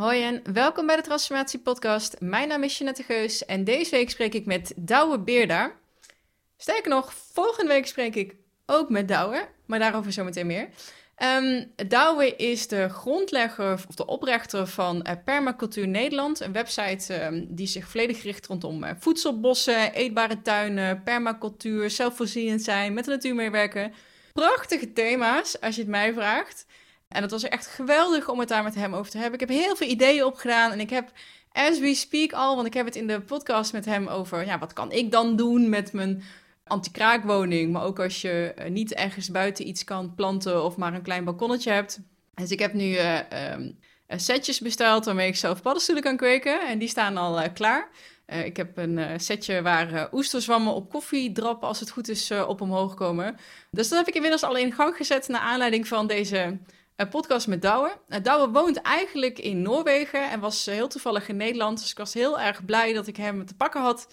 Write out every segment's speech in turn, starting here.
Hoi en welkom bij de Transformatie Podcast. Mijn naam is Jeannette Geus en deze week spreek ik met Douwe Beerda. Sterker nog, volgende week spreek ik ook met Douwe, maar daarover zometeen meer. Douwe is de grondlegger of de oprichter van Permacultuur Nederland. Een website die zich volledig richt rondom voedselbossen, eetbare tuinen, permacultuur, zelfvoorzienend zijn, met de natuur meewerken. Prachtige thema's als je het mij vraagt. En het was echt geweldig om het daar met hem over te hebben. Ik heb heel veel ideeën opgedaan en ik heb as we speak al, want ik heb het in de podcast met hem over, ja, wat kan ik dan doen met mijn anti-kraakwoning, maar ook als je niet ergens buiten iets kan planten of maar een klein balkonnetje hebt. Dus ik heb nu setjes besteld waarmee ik zelf paddenstoelen kan kweken en die staan al klaar. Ik heb een setje waar oesterzwammen op koffiedrappen, als het goed is, op omhoog komen. Dus dat heb ik inmiddels al in gang gezet naar aanleiding van deze podcast met Douwe. Douwe woont eigenlijk in Noorwegen en was heel toevallig in Nederland. Dus ik was heel erg blij dat ik hem te pakken had.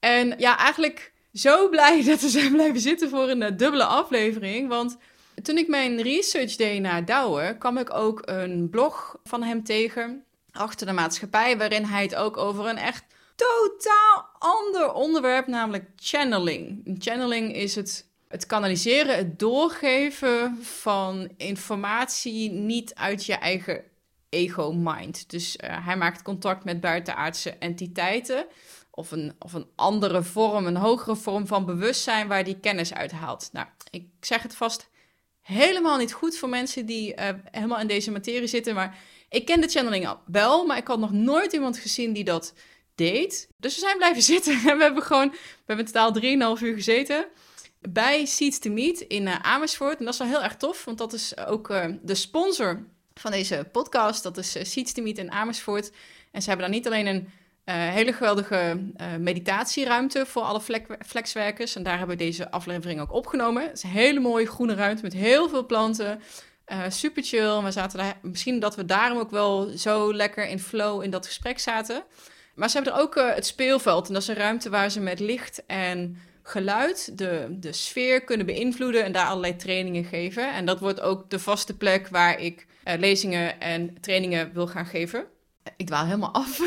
En ja, eigenlijk zo blij dat we zijn blijven zitten voor een dubbele aflevering. Want toen ik mijn research deed naar Douwe, kwam ik ook een blog van hem tegen, Achter de Maatschappij, waarin hij het ook over een echt totaal ander onderwerp, namelijk channeling. Channeling is het kanaliseren, het doorgeven van informatie niet uit je eigen ego-mind. Dus hij maakt contact met buitenaardse entiteiten of een andere vorm, een hogere vorm van bewustzijn waar die kennis uit haalt. Nou, ik zeg het vast helemaal niet goed voor mensen die helemaal in deze materie zitten, maar ik ken de channeling wel, maar ik had nog nooit iemand gezien die dat deed. Dus we zijn blijven zitten en we hebben totaal 3,5 uur gezeten bij Seats2meet in Amersfoort. En dat is wel heel erg tof, want dat is ook de sponsor van deze podcast. Dat is Seats2meet in Amersfoort. En ze hebben daar niet alleen een hele geweldige meditatieruimte voor alle flexwerkers. En daar hebben we deze aflevering ook opgenomen. Het is een hele mooie groene ruimte met heel veel planten. Super chill. We zaten daar, misschien dat we daarom ook wel zo lekker in flow in dat gesprek zaten. Maar ze hebben er ook het speelveld. En dat is een ruimte waar ze met licht en geluid de sfeer kunnen beïnvloeden en daar allerlei trainingen geven. En dat wordt ook de vaste plek waar ik lezingen en trainingen wil gaan geven. Ik dwaal helemaal af.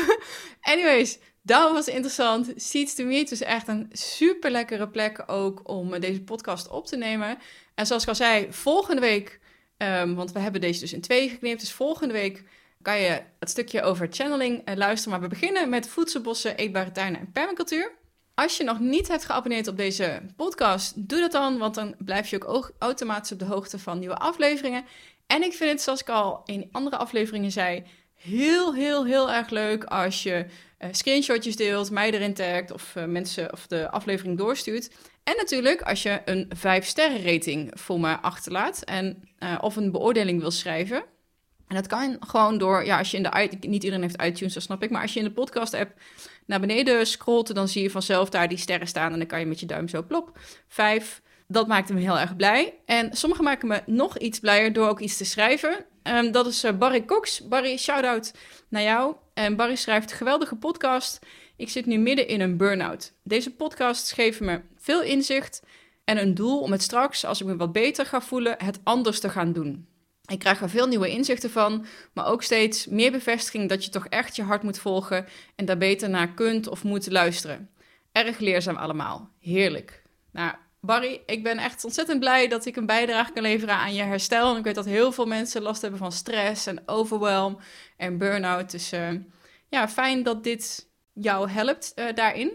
Anyways, dat was interessant. Seats2meet is echt een super lekkere plek ook om deze podcast op te nemen. En zoals ik al zei, volgende week, want we hebben deze dus in tweeën geknipt, dus volgende week kan je het stukje over channeling luisteren. Maar we beginnen met voedselbossen, eetbare tuinen en permacultuur. Als je nog niet hebt geabonneerd op deze podcast, doe dat dan, want dan blijf je ook automatisch op de hoogte van nieuwe afleveringen. En ik vind het, zoals ik al in andere afleveringen zei, heel, heel, heel erg leuk als je screenshotjes deelt, mij erin tagt of mensen of de aflevering doorstuurt. En natuurlijk als je een 5-sterren rating voor me achterlaat en of een beoordeling wil schrijven. En dat kan gewoon door, ja, als je niet iedereen heeft iTunes, dat snap ik, maar als je in de podcast-app naar beneden scrolt, dan zie je vanzelf daar die sterren staan en dan kan je met je duim zo plop. 5, dat maakt hem heel erg blij. En sommigen maken me nog iets blijer door ook iets te schrijven. Dat is Barry Cox. Barry, shout-out naar jou. En Barry schrijft: geweldige podcast. Ik zit nu midden in een burn-out. Deze podcasts geven me veel inzicht en een doel om het straks, als ik me wat beter ga voelen, het anders te gaan doen. Ik krijg er veel nieuwe inzichten van, maar ook steeds meer bevestiging dat je toch echt je hart moet volgen en daar beter naar kunt of moet luisteren. Erg leerzaam allemaal. Heerlijk. Nou, Barry, ik ben echt ontzettend blij dat ik een bijdrage kan leveren aan je herstel. En ik weet dat heel veel mensen last hebben van stress en overwhelm en burn-out. Dus ja, fijn dat dit jou helpt daarin.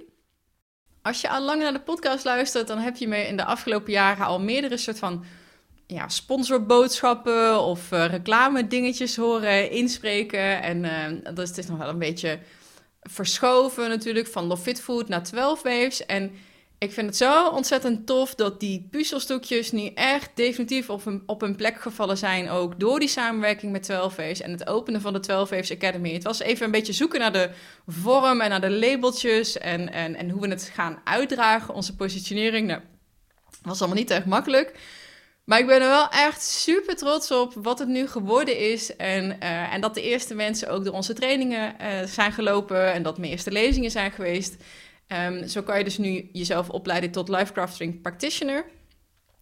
Als je al lang naar de podcast luistert, dan heb je me in de afgelopen jaren al meerdere soort van, ja, sponsorboodschappen of reclame dingetjes horen inspreken. En dat is nog wel een beetje verschoven natuurlijk van Love It Food naar 12 Waves. En ik vind het zo ontzettend tof dat die puzzelstukjes nu echt definitief op een plek gevallen zijn, ook door die samenwerking met 12 Waves en het openen van de 12 Waves Academy. Het was even een beetje zoeken naar de vorm en naar de labeltjes en hoe we het gaan uitdragen, onze positionering. Nou, was allemaal niet echt makkelijk. Maar ik ben er wel echt super trots op wat het nu geworden is. En dat de eerste mensen ook door onze trainingen zijn gelopen. En dat mijn eerste lezingen zijn geweest. Zo kan je dus nu jezelf opleiden tot Lifecrafting Practitioner.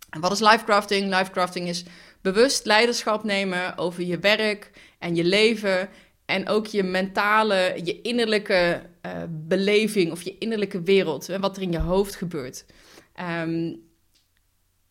En wat is Lifecrafting? Lifecrafting is bewust leiderschap nemen over je werk en je leven. En ook je mentale, je innerlijke beleving of je innerlijke wereld. En wat er in je hoofd gebeurt.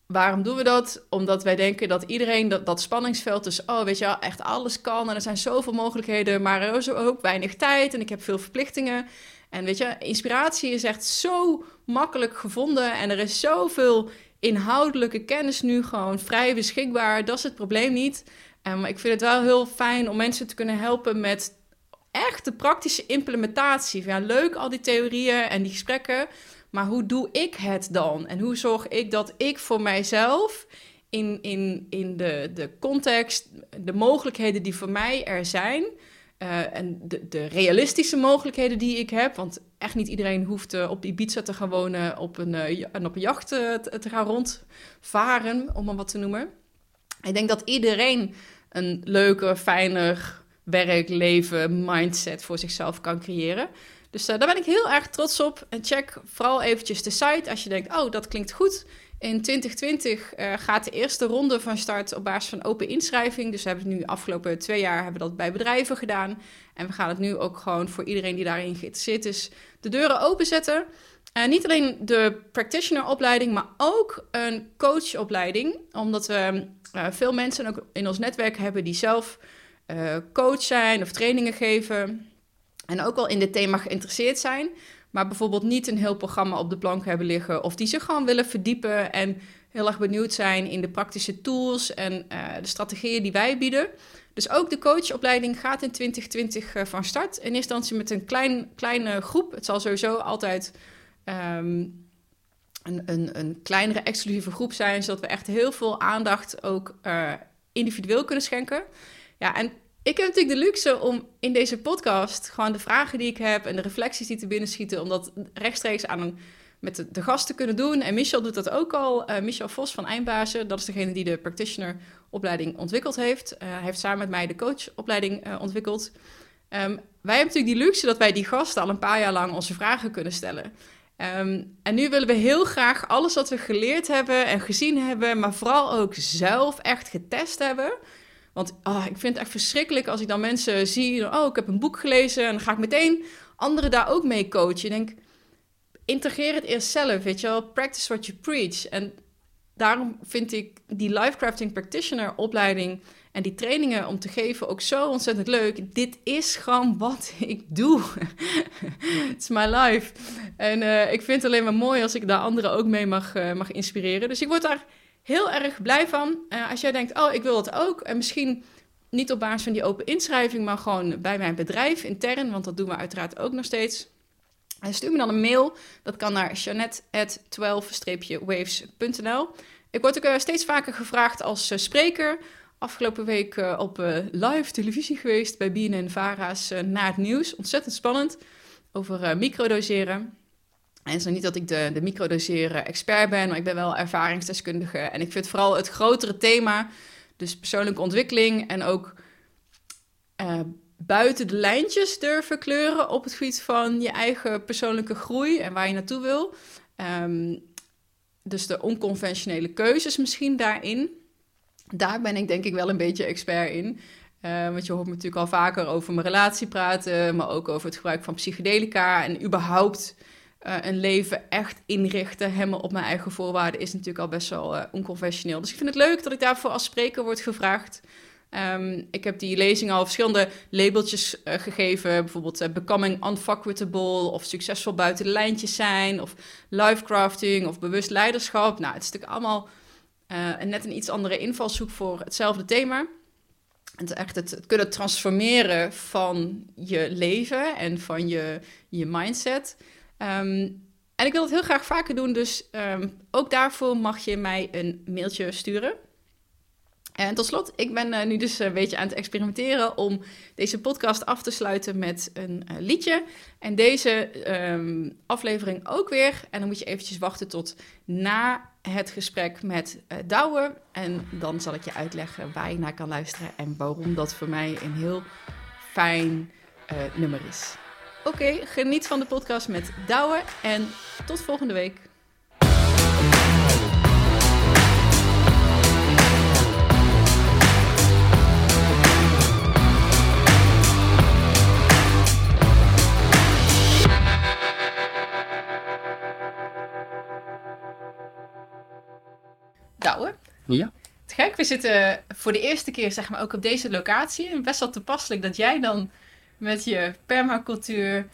Waarom doen we dat? Omdat wij denken dat iedereen dat spanningsveld tussen... oh, weet je wel, echt alles kan en er zijn zoveel mogelijkheden... maar er is ook weinig tijd en ik heb veel verplichtingen. En weet je, inspiratie is echt zo makkelijk gevonden... en er is zoveel inhoudelijke kennis nu gewoon vrij beschikbaar. Dat is het probleem niet. Maar ik vind het wel heel fijn om mensen te kunnen helpen... met echt de praktische implementatie. Ja, leuk al die theorieën en die gesprekken... maar hoe doe ik het dan? En hoe zorg ik dat ik voor mijzelf in de context, de mogelijkheden die voor mij er zijn... en de realistische mogelijkheden die ik heb... want echt niet iedereen hoeft op Ibiza te gaan wonen... en op een jacht te gaan rondvaren, om maar wat te noemen. Ik denk dat iedereen een leuker, fijner werk, leven, mindset voor zichzelf kan creëren... Dus daar ben ik heel erg trots op. En check vooral eventjes de site als je denkt, oh, dat klinkt goed. In 2020 gaat de eerste ronde van start op basis van open inschrijving. Dus we hebben het nu de afgelopen 2 jaar hebben we dat bij bedrijven gedaan. En we gaan het nu ook gewoon voor iedereen die daarin geïnteresseerd is, de deuren openzetten. Niet alleen de practitioneropleiding, maar ook een coachopleiding. Omdat we veel mensen ook in ons netwerk hebben die zelf coach zijn of trainingen geven... en ook al in dit thema geïnteresseerd zijn... maar bijvoorbeeld niet een heel programma op de plank hebben liggen... of die zich gewoon willen verdiepen... en heel erg benieuwd zijn in de praktische tools... en de strategieën die wij bieden. Dus ook de coachopleiding gaat in 2020 van start. In eerste instantie met een kleine groep. Het zal sowieso altijd een kleinere exclusieve groep zijn... zodat we echt heel veel aandacht ook individueel kunnen schenken. Ja, en... ik heb natuurlijk de luxe om in deze podcast gewoon de vragen die ik heb... en de reflecties die te binnen schieten... om dat rechtstreeks met de gast te kunnen doen. En Michel doet dat ook al. Michel Vos van Eindbazen, dat is degene die de practitioner-opleiding ontwikkeld heeft. Hij heeft samen met mij de coachopleiding ontwikkeld. Wij hebben natuurlijk die luxe dat wij die gasten al een paar jaar lang onze vragen kunnen stellen. En nu willen we heel graag alles wat we geleerd hebben en gezien hebben... maar vooral ook zelf echt getest hebben... want ik vind het echt verschrikkelijk als ik dan mensen zie... oh, ik heb een boek gelezen en dan ga ik meteen anderen daar ook mee coachen. Ik denk, integreer het eerst zelf, weet je wel. Practice what you preach. En daarom vind ik die Lifecrafting Practitioner opleiding... en die trainingen om te geven ook zo ontzettend leuk. Dit is gewoon wat ik doe. It's my life. En ik vind het alleen maar mooi als ik daar anderen ook mee mag inspireren. Dus ik word daar... heel erg blij van. Als jij denkt, oh, ik wil dat ook. En misschien niet op basis van die open inschrijving... maar gewoon bij mijn bedrijf intern. Want dat doen we uiteraard ook nog steeds. En stuur me dan een mail. Dat kan naar jeannette@12-waves.nl. Ik word ook steeds vaker gevraagd als spreker. Afgelopen week op live televisie geweest... bij BNN-VARA's Na het Nieuws. Ontzettend spannend. Over microdoseren. En het is niet dat ik de microdoseren expert ben, maar ik ben wel ervaringsdeskundige. En ik vind vooral het grotere thema, dus persoonlijke ontwikkeling... en ook buiten de lijntjes durven kleuren op het gebied van je eigen persoonlijke groei... en waar je naartoe wil. Dus de onconventionele keuzes misschien daarin. Daar ben ik denk ik wel een beetje expert in... want je hoort me natuurlijk al vaker over mijn relatie praten... maar ook over het gebruik van psychedelica en überhaupt... een leven echt inrichten, helemaal op mijn eigen voorwaarden... is natuurlijk al best wel onconventioneel. Dus ik vind het leuk dat ik daarvoor als spreker word gevraagd. Ik heb die lezing al verschillende labeltjes gegeven. Bijvoorbeeld Becoming Unfuckwitable... of Succesvol Buiten de Lijntjes Zijn... of Lifecrafting of Bewust Leiderschap. Nou, het is natuurlijk allemaal net een iets andere invalshoek... voor hetzelfde thema. Het, echt het kunnen transformeren van je leven en van je mindset... en ik wil het heel graag vaker doen, dus ook daarvoor mag je mij een mailtje sturen. En tot slot, ik ben nu dus een beetje aan het experimenteren om deze podcast af te sluiten met een liedje. En deze aflevering ook weer. En dan moet je eventjes wachten tot na het gesprek met Douwe. En dan zal ik je uitleggen waar je naar kan luisteren en waarom dat voor mij een heel fijn nummer is. Oké, geniet van de podcast met Douwe en tot volgende week. Ja. Het gek, we zitten voor de eerste keer zeg maar ook op deze locatie. En best wel toepasselijk dat jij dan met je permacultuur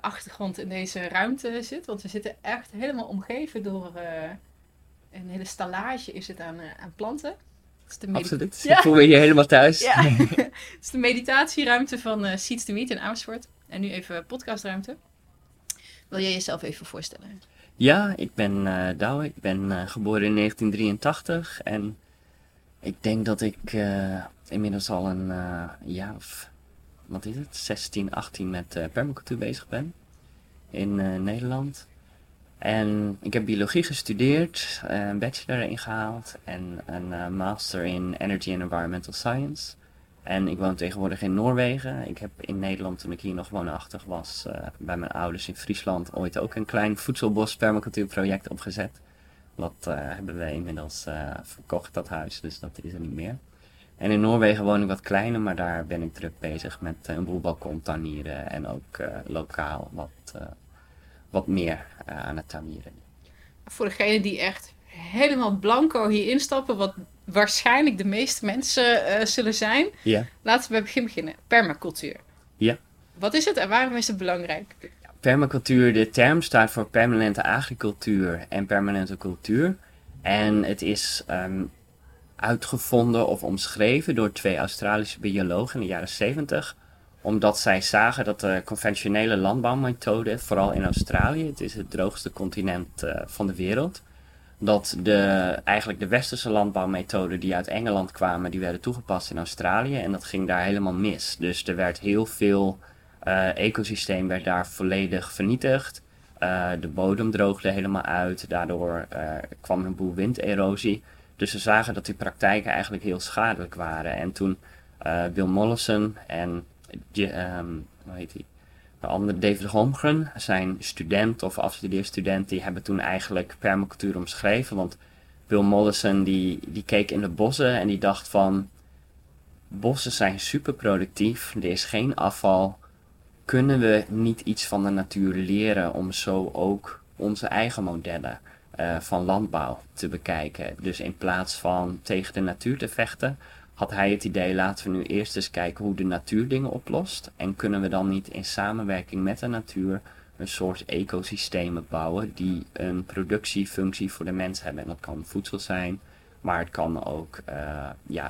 achtergrond in deze ruimte zit. Want we zitten echt helemaal omgeven door een hele stallage is het aan planten. Absoluut, ja. Ik voel me hier helemaal thuis. Ja. Het is de meditatieruimte van Seats2meet in Amersfoort. En nu even podcastruimte. Wil jij jezelf even voorstellen? Ja, ik ben Douwe. Ik ben geboren in 1983. En ik denk dat ik inmiddels al een jaar of... wat is het? 16, 18 met permacultuur bezig ben. In Nederland. En ik heb biologie gestudeerd, een bachelor ingehaald en een master in Energy and Environmental Science. En ik woon tegenwoordig in Noorwegen. Ik heb in Nederland, toen ik hier nog woonachtig was, bij mijn ouders in Friesland ooit ook een klein voedselbos permacultuurproject opgezet. Dat hebben we inmiddels verkocht, dat huis, dus dat is er niet meer. En in Noorwegen woon ik wat kleiner, maar daar ben ik druk bezig met een boel balkontuinieren en ook lokaal wat meer aan het tuinieren. Voor degenen die echt helemaal blanco hier instappen, wat waarschijnlijk de meeste mensen zullen zijn. Yeah. Laten we bij het begin beginnen. Permacultuur. Yeah. Wat is het en waarom is het belangrijk? Ja, permacultuur, de term staat voor permanente agricultuur en permanente cultuur. En het is uitgevonden of omschreven door twee Australische biologen in de jaren 70... Omdat zij zagen dat de conventionele landbouwmethode, vooral in Australië, het is het droogste continent van de wereld, dat eigenlijk de westerse landbouwmethoden die uit Engeland kwamen, die werden toegepast in Australië en dat ging daar helemaal mis. Dus er werd heel veel ecosysteem werd daar volledig vernietigd. De bodem droogde helemaal uit, daardoor kwam een boel winderosie. Dus ze zagen dat die praktijken eigenlijk heel schadelijk waren. En toen Bill Mollison en de andere David Holmgren, zijn student of afstudeerstudent, die hebben toen eigenlijk permacultuur omschreven. Want Bill Mollison die keek in de bossen en die dacht van, bossen zijn super productief, er is geen afval. Kunnen we niet iets van de natuur leren om zo ook onze eigen modellen van landbouw te bekijken? Dus in plaats van tegen de natuur te vechten, had hij het idee, laten we nu eerst eens kijken hoe de natuur dingen oplost. En kunnen we dan niet in samenwerking met de natuur een soort ecosystemen bouwen die een productiefunctie voor de mens hebben. En dat kan voedsel zijn, maar het kan ook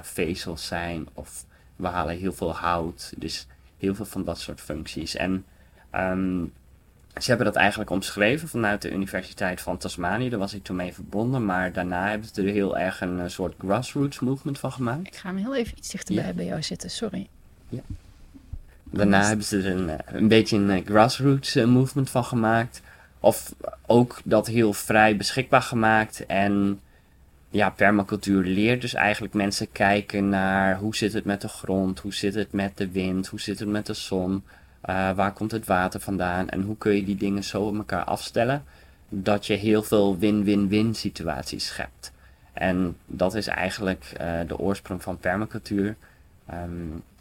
vezels zijn of we halen heel veel hout. Dus heel veel van dat soort functies. En ze hebben dat eigenlijk omschreven vanuit de Universiteit van Tasmanië. Daar was ik toen mee verbonden. Maar daarna hebben ze er heel erg een soort grassroots movement van gemaakt. Ik ga hem heel even iets dichterbij bij jou zitten, sorry. Ja. Daarna hebben ze er een beetje een grassroots movement van gemaakt. Of ook dat heel vrij beschikbaar gemaakt. En ja, permacultuur leert dus eigenlijk mensen kijken naar hoe zit het met de grond, hoe zit het met de wind, hoe zit het met de zon. Waar komt het water vandaan en hoe kun je die dingen zo op elkaar afstellen dat je heel veel win-win-win situaties schept. En dat is eigenlijk de oorsprong van permacultuur.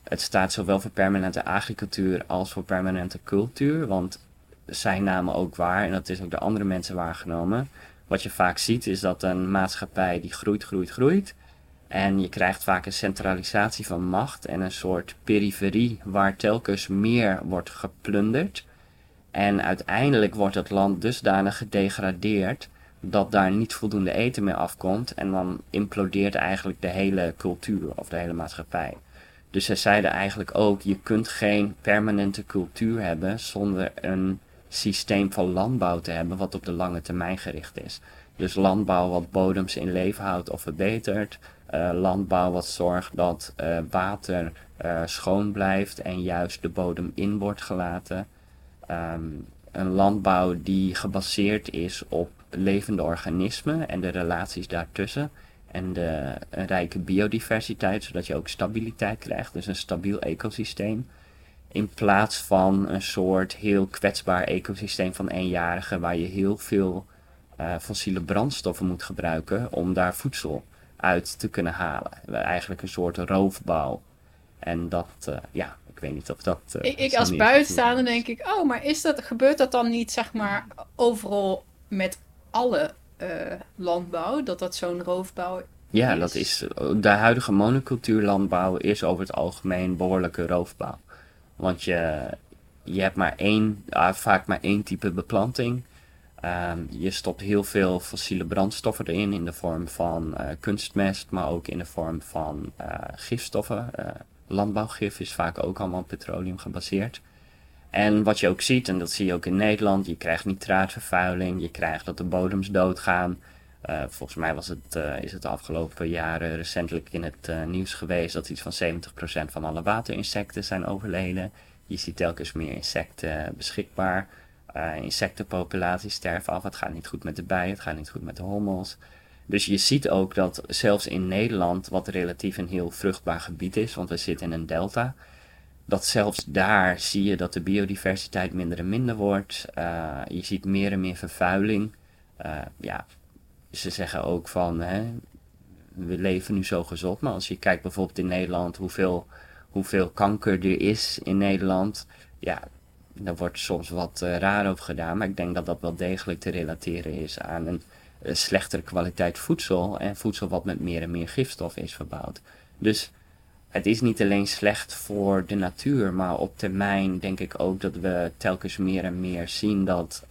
Het staat zowel voor permanente agricultuur als voor permanente cultuur, want zij namen ook waar en dat is ook door andere mensen waargenomen. Wat je vaak ziet is dat een maatschappij die groeit. En je krijgt vaak een centralisatie van macht en een soort periferie waar telkens meer wordt geplunderd. En uiteindelijk wordt het land dusdanig gedegradeerd dat daar niet voldoende eten meer afkomt. En dan implodeert eigenlijk de hele cultuur of de hele maatschappij. Dus zij zeiden eigenlijk ook, je kunt geen permanente cultuur hebben zonder een systeem van landbouw te hebben wat op de lange termijn gericht is. Dus landbouw wat bodems in leven houdt of verbetert. Landbouw wat zorgt dat water schoon blijft en juist de bodem in wordt gelaten. Een landbouw die gebaseerd is op levende organismen en de relaties daartussen. En een rijke biodiversiteit, zodat je ook stabiliteit krijgt. Dus een stabiel ecosysteem. In plaats van een soort heel kwetsbaar ecosysteem van eenjarigen waar je heel veel fossiele brandstoffen moet gebruiken om daar voedsel uit te kunnen halen. Eigenlijk een soort roofbouw. En dat, ik weet niet of dat... Ik als buitenstaander denk ik, maar gebeurt dat dan niet, zeg maar, overal met alle landbouw? Dat zo'n roofbouw Ja, dat is, de huidige monocultuurlandbouw is over het algemeen behoorlijke roofbouw. Want je hebt maar vaak maar één type beplanting. Je stopt heel veel fossiele brandstoffen erin, in de vorm van kunstmest, maar ook in de vorm van gifstoffen. Landbouwgif is vaak ook allemaal petroleum gebaseerd. En wat je ook ziet, en dat zie je ook in Nederland, je krijgt nitraatvervuiling, je krijgt dat de bodems doodgaan. Volgens mij is het de afgelopen jaren recentelijk in het nieuws geweest dat iets van 70% van alle waterinsecten zijn overleden. Je ziet telkens meer insecten beschikbaar. Insectenpopulaties sterven af, het gaat niet goed met de bijen, het gaat niet goed met de hommels. Dus je ziet ook dat zelfs in Nederland, wat relatief een heel vruchtbaar gebied is, want we zitten in een delta, dat zelfs daar zie je dat de biodiversiteit minder en minder wordt. Je ziet meer en meer vervuiling. Ze zeggen ook van, we leven nu zo gezond, maar als je kijkt bijvoorbeeld in Nederland hoeveel kanker er is in Nederland, ja, daar wordt soms wat raar over gedaan, maar ik denk dat dat wel degelijk te relateren is aan een slechtere kwaliteit voedsel en voedsel wat met meer en meer gifstof is verbouwd. Dus het is niet alleen slecht voor de natuur, maar op termijn denk ik ook dat we telkens meer en meer zien dat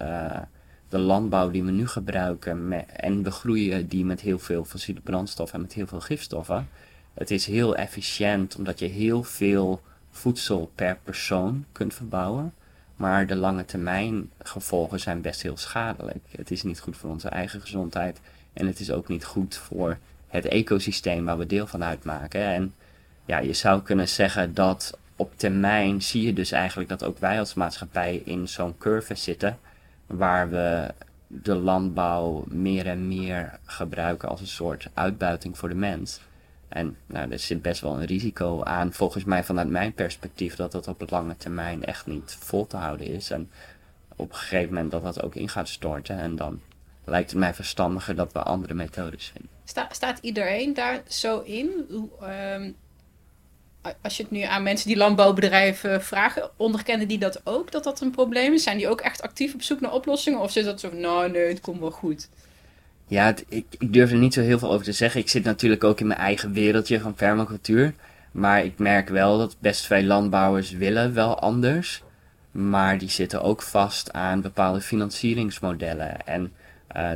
de landbouw die we nu gebruiken en begroeien die met heel veel fossiele brandstoffen en met heel veel gifstoffen, het is heel efficiënt omdat je heel veel voedsel per persoon kunt verbouwen. Maar de lange termijn gevolgen zijn best heel schadelijk. Het is niet goed voor onze eigen gezondheid en het is ook niet goed voor het ecosysteem waar we deel van uitmaken. En ja, je zou kunnen zeggen dat op termijn zie je dus eigenlijk dat ook wij als maatschappij in zo'n curve zitten waar we de landbouw meer en meer gebruiken als een soort uitbuiting voor de mens. En nou, er zit best wel een risico aan, volgens mij vanuit mijn perspectief, dat dat op de lange termijn echt niet vol te houden is. En op een gegeven moment dat dat ook in gaat storten. En dan lijkt het mij verstandiger dat we andere methodes vinden. Staat iedereen daar zo in? Als je het nu aan mensen die landbouwbedrijven vragen, onderkennen die dat ook, dat dat een probleem is? Zijn die ook echt actief op zoek naar oplossingen? Of is dat zo van, nou nee, het komt wel goed? Ja, ik durf er niet zo heel veel over te zeggen. Ik zit natuurlijk ook in mijn eigen wereldje van permacultuur. Maar ik merk wel dat best veel landbouwers willen wel anders. Maar die zitten ook vast aan bepaalde financieringsmodellen. En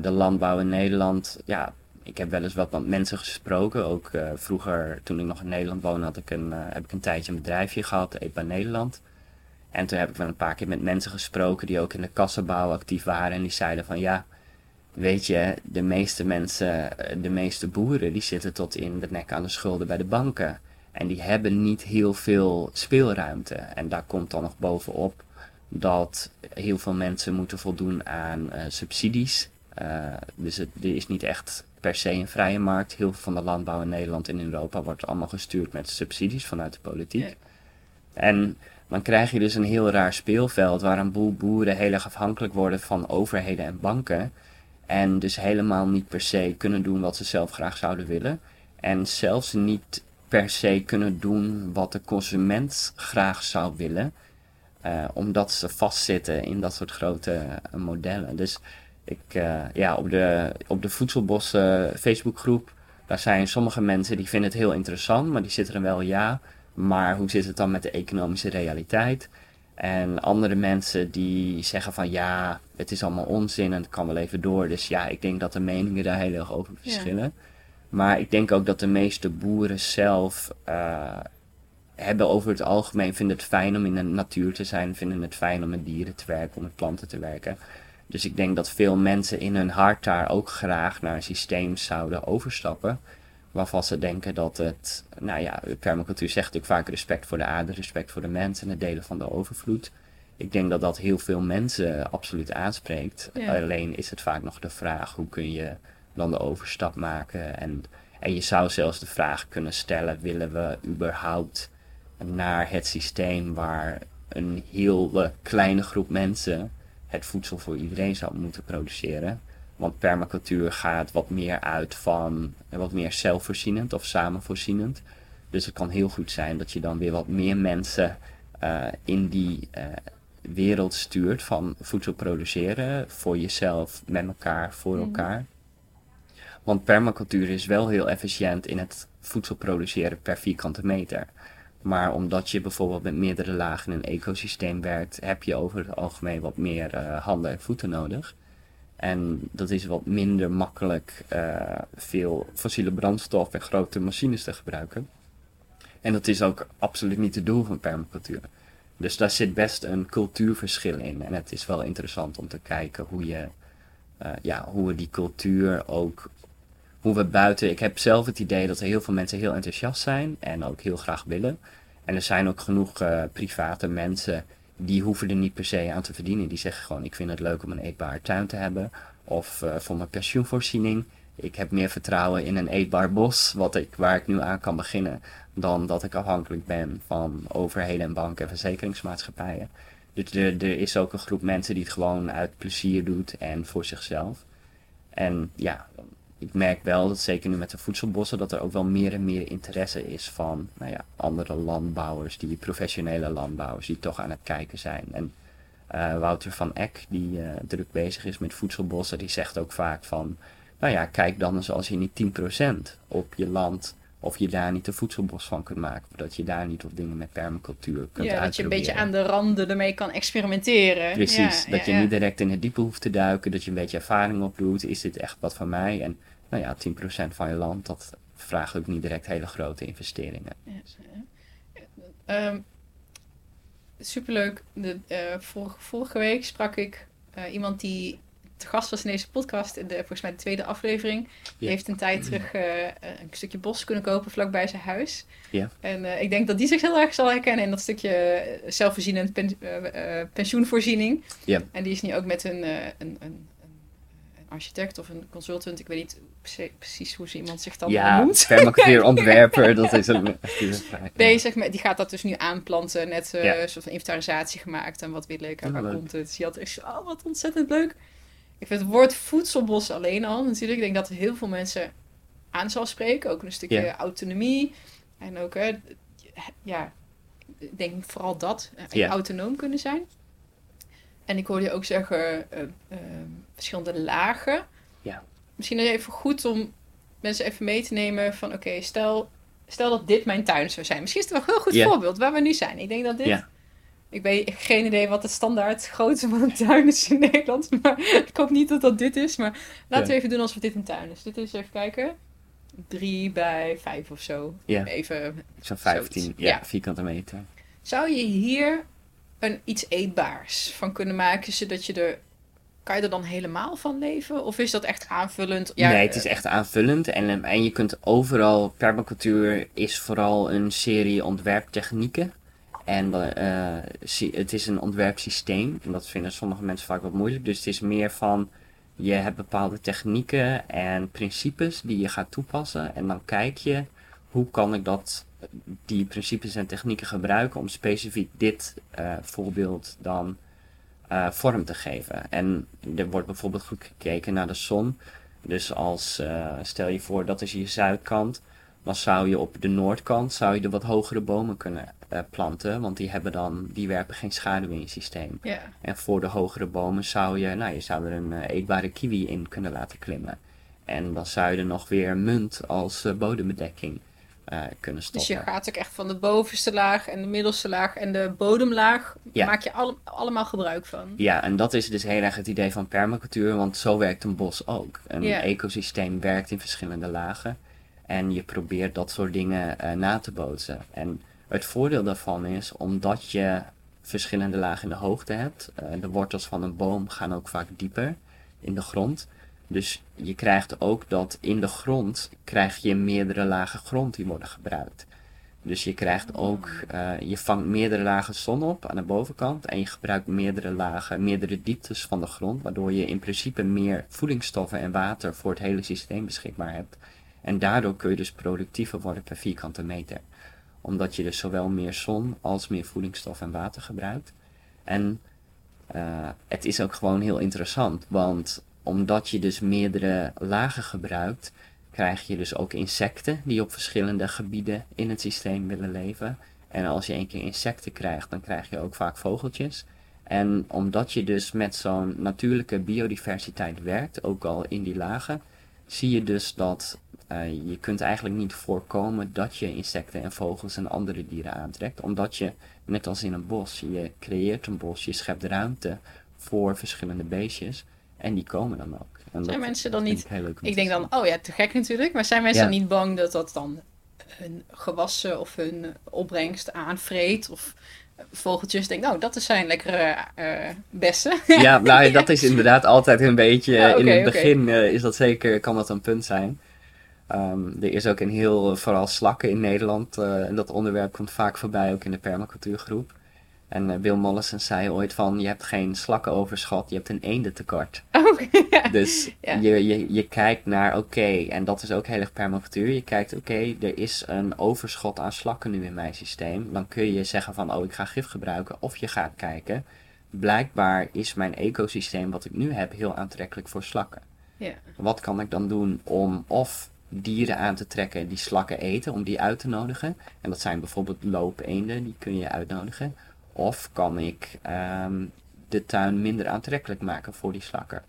de landbouw in Nederland, ja, ik heb wel eens wat met mensen gesproken. Ook vroeger, toen ik nog in Nederland woonde, heb ik een tijdje een bedrijfje gehad, Epa Nederland. En toen heb ik wel een paar keer met mensen gesproken die ook in de kassenbouw actief waren. En die zeiden van ja, weet je, de meeste mensen, de meeste boeren, die zitten tot in de nek aan de schulden bij de banken. En die hebben niet heel veel speelruimte. En daar komt dan nog bovenop dat heel veel mensen moeten voldoen aan subsidies. Dus er is niet echt per se een vrije markt. Heel veel van de landbouw in Nederland en in Europa wordt allemaal gestuurd met subsidies vanuit de politiek. Nee. En dan krijg je dus een heel raar speelveld waar een boel boeren heel erg afhankelijk worden van overheden en banken. En dus helemaal niet per se kunnen doen wat ze zelf graag zouden willen. En zelfs niet per se kunnen doen wat de consument graag zou willen. Omdat ze vastzitten in dat soort grote modellen. Dus op de Voedselbossen Facebookgroep, daar zijn sommige mensen die vinden het heel interessant. Maar die zitten er wel, ja, maar hoe zit het dan met de economische realiteit? En andere mensen die zeggen van ja, het is allemaal onzin en het kan wel even door. Dus ja, ik denk dat de meningen daar heel erg over verschillen. Ja. Maar ik denk ook dat de meeste boeren zelf hebben over het algemeen, vinden het fijn om in de natuur te zijn, vinden het fijn om met dieren te werken, om met planten te werken. Dus ik denk dat veel mensen in hun hart daar ook graag naar een systeem zouden overstappen. Waarvan ze denken dat het, nou ja, permacultuur zegt natuurlijk vaak respect voor de aarde, respect voor de mens en het delen van de overvloed. Ik denk dat dat heel veel mensen absoluut aanspreekt. Ja. Alleen is het vaak nog de vraag, hoe kun je dan de overstap maken? En je zou zelfs de vraag kunnen stellen, willen we überhaupt naar het systeem waar een heel kleine groep mensen het voedsel voor iedereen zou moeten produceren? Want permacultuur gaat wat meer uit van wat meer zelfvoorzienend of samenvoorzienend. Dus het kan heel goed zijn dat je dan weer wat meer mensen in die wereld stuurt van voedsel produceren voor jezelf, met elkaar, voor elkaar. Want permacultuur is wel heel efficiënt in het voedsel produceren per vierkante meter. Maar omdat je bijvoorbeeld met meerdere lagen in een ecosysteem werkt, heb je over het algemeen wat meer handen en voeten nodig. En dat is wat minder makkelijk veel fossiele brandstof en grote machines te gebruiken. En dat is ook absoluut niet het doel van permacultuur. Dus daar zit best een cultuurverschil in. En het is wel interessant om te kijken hoe we die cultuur ook... Hoe we buiten... Ik heb zelf het idee dat er heel veel mensen heel enthousiast zijn en ook heel graag willen. En er zijn ook genoeg private mensen die hoeven er niet per se aan te verdienen. Die zeggen gewoon, ik vind het leuk om een eetbare tuin te hebben. Of voor mijn pensioenvoorziening. Ik heb meer vertrouwen in een eetbaar bos, waar ik nu aan kan beginnen, dan dat ik afhankelijk ben van overheden en banken en verzekeringsmaatschappijen. Dus er is ook een groep mensen die het gewoon uit plezier doet en voor zichzelf. En ja, ik merk wel dat zeker nu met de voedselbossen, dat er ook wel meer en meer interesse is van andere landbouwers, die professionele landbouwers die toch aan het kijken zijn. En Wouter van Eck, die druk bezig is met voedselbossen, die zegt ook vaak van, kijk dan eens als je niet 10% op je land, of je daar niet een voedselbos van kunt maken. Of dat je daar niet op dingen met permacultuur kunt uitproberen. Ja, dat je een beetje aan de randen ermee kan experimenteren. Precies, ja, dat je niet direct in het diepe hoeft te duiken. Dat je een beetje ervaring opdoet. Is dit echt wat van mij? En 10% van je land, dat vraagt ook niet direct hele grote investeringen. Ja. Superleuk. Vorige week sprak ik iemand die te gast was in deze podcast, volgens mij de tweede aflevering. Die heeft een tijd terug een stukje bos kunnen kopen vlakbij zijn huis. Yeah. En ik denk dat die zich heel erg zal herkennen in dat stukje zelfvoorzienend pensioenvoorziening. Yeah. En die is nu ook met een architect of een consultant, ik weet niet precies hoe ze iemand zich dan noemt. Ja, permacultuur ontwerper, dat is een... Bezig met, die gaat dat dus nu aanplanten, net een soort van inventarisatie gemaakt en wat weer leuk en waar komt het. Die had echt wat ontzettend leuk. Ik vind het woord voedselbos alleen al natuurlijk. Ik denk dat heel veel mensen aan zal spreken. Ook een stukje autonomie. En ook, ik denk vooral dat. Autonoom kunnen zijn. En ik hoorde je ook zeggen, verschillende lagen. Ja. Misschien even goed om mensen even mee te nemen van, oké, stel dat dit mijn tuin zou zijn. Misschien is het wel een heel goed voorbeeld waar we nu zijn. Ik denk dat dit... Ja. Ik heb geen idee wat de standaard grootte van een tuin is in Nederland. Maar ik hoop niet dat dat dit is. Maar laten we even doen alsof dit een tuin is. Dit is, even kijken, 3x5 of zo. Ja, even, zo'n 15 vierkante meter. Zou je hier iets eetbaars van kunnen maken, zodat je er... Kan je er dan helemaal van leven? Of is dat echt aanvullend? Ja, nee, het is echt aanvullend. En je kunt overal... Permacultuur is vooral een serie ontwerptechnieken. En het is een ontwerpsysteem. En dat vinden sommige mensen vaak wat moeilijk. Dus het is meer van, je hebt bepaalde technieken en principes die je gaat toepassen. En dan kijk je, hoe kan ik die principes en technieken gebruiken om specifiek dit voorbeeld dan vorm te geven. En er wordt bijvoorbeeld goed gekeken naar de zon. Dus als, stel je voor, dat is je zuidkant. Dan zou je op de noordkant de wat hogere bomen kunnen planten. Want die werpen geen schaduw in je systeem. Yeah. En voor de hogere bomen zou je... je zou er een eetbare kiwi in kunnen laten klimmen. En dan zou je er nog weer munt als bodembedekking kunnen stoppen. Dus je gaat ook echt van de bovenste laag en de middelste laag en de bodemlaag. Yeah. Maak je allemaal gebruik van. Ja, en dat is dus heel erg het idee van permacultuur. Want zo werkt een bos ook. Een ecosysteem werkt in verschillende lagen. En je probeert dat soort dingen na te bootsen. En het voordeel daarvan is, omdat je verschillende lagen in de hoogte hebt. De wortels van een boom gaan ook vaak dieper in de grond. Dus je krijgt ook dat in de grond krijg je meerdere lagen grond die worden gebruikt. Dus je krijgt ook, je vangt meerdere lagen zon op aan de bovenkant. En je gebruikt meerdere lagen, meerdere dieptes van de grond. Waardoor je in principe meer voedingsstoffen en water voor het hele systeem beschikbaar hebt. En daardoor kun je dus productiever worden per vierkante meter. Omdat je dus zowel meer zon als meer voedingsstof en water gebruikt. En het is ook gewoon heel interessant. Want omdat je dus meerdere lagen gebruikt, krijg je dus ook insecten die op verschillende gebieden in het systeem willen leven. En als je 1 keer insecten krijgt, dan krijg je ook vaak vogeltjes. En omdat je dus met zo'n natuurlijke biodiversiteit werkt, ook al in die lagen, zie je dus dat je kunt eigenlijk niet voorkomen dat je insecten en vogels en andere dieren aantrekt. Omdat je, net als in een bos, je creëert een bos, je schept ruimte voor verschillende beestjes. En die komen dan ook. En zijn mensen dan niet... Ik denk dan, oh ja, te gek natuurlijk. Maar zijn mensen niet bang dat dat dan hun gewassen of hun opbrengst aanvreet? Of vogeltjes denken, nou, dat zijn lekkere bessen. Ja, nou, dat is inderdaad altijd een beetje... in het begin is dat zeker, kan dat een punt zijn. Er is ook een heel, vooral slakken in Nederland. En dat onderwerp komt vaak voorbij, ook in de permacultuurgroep. En Bill Mollison zei ooit van, je hebt geen slakkenoverschot, je hebt een eendentekort. Dus je kijkt naar, en dat is ook heel erg permacultuur. Je kijkt, er is een overschot aan slakken nu in mijn systeem. Dan kun je zeggen van, ik ga gif gebruiken. Of je gaat kijken, blijkbaar is mijn ecosysteem wat ik nu heb heel aantrekkelijk voor slakken. Yeah. Wat kan ik dan doen om dieren aan te trekken die slakken eten, om die uit te nodigen? En dat zijn bijvoorbeeld loopeenden, die kun je uitnodigen. Of kan ik de tuin minder aantrekkelijk maken voor die slakken?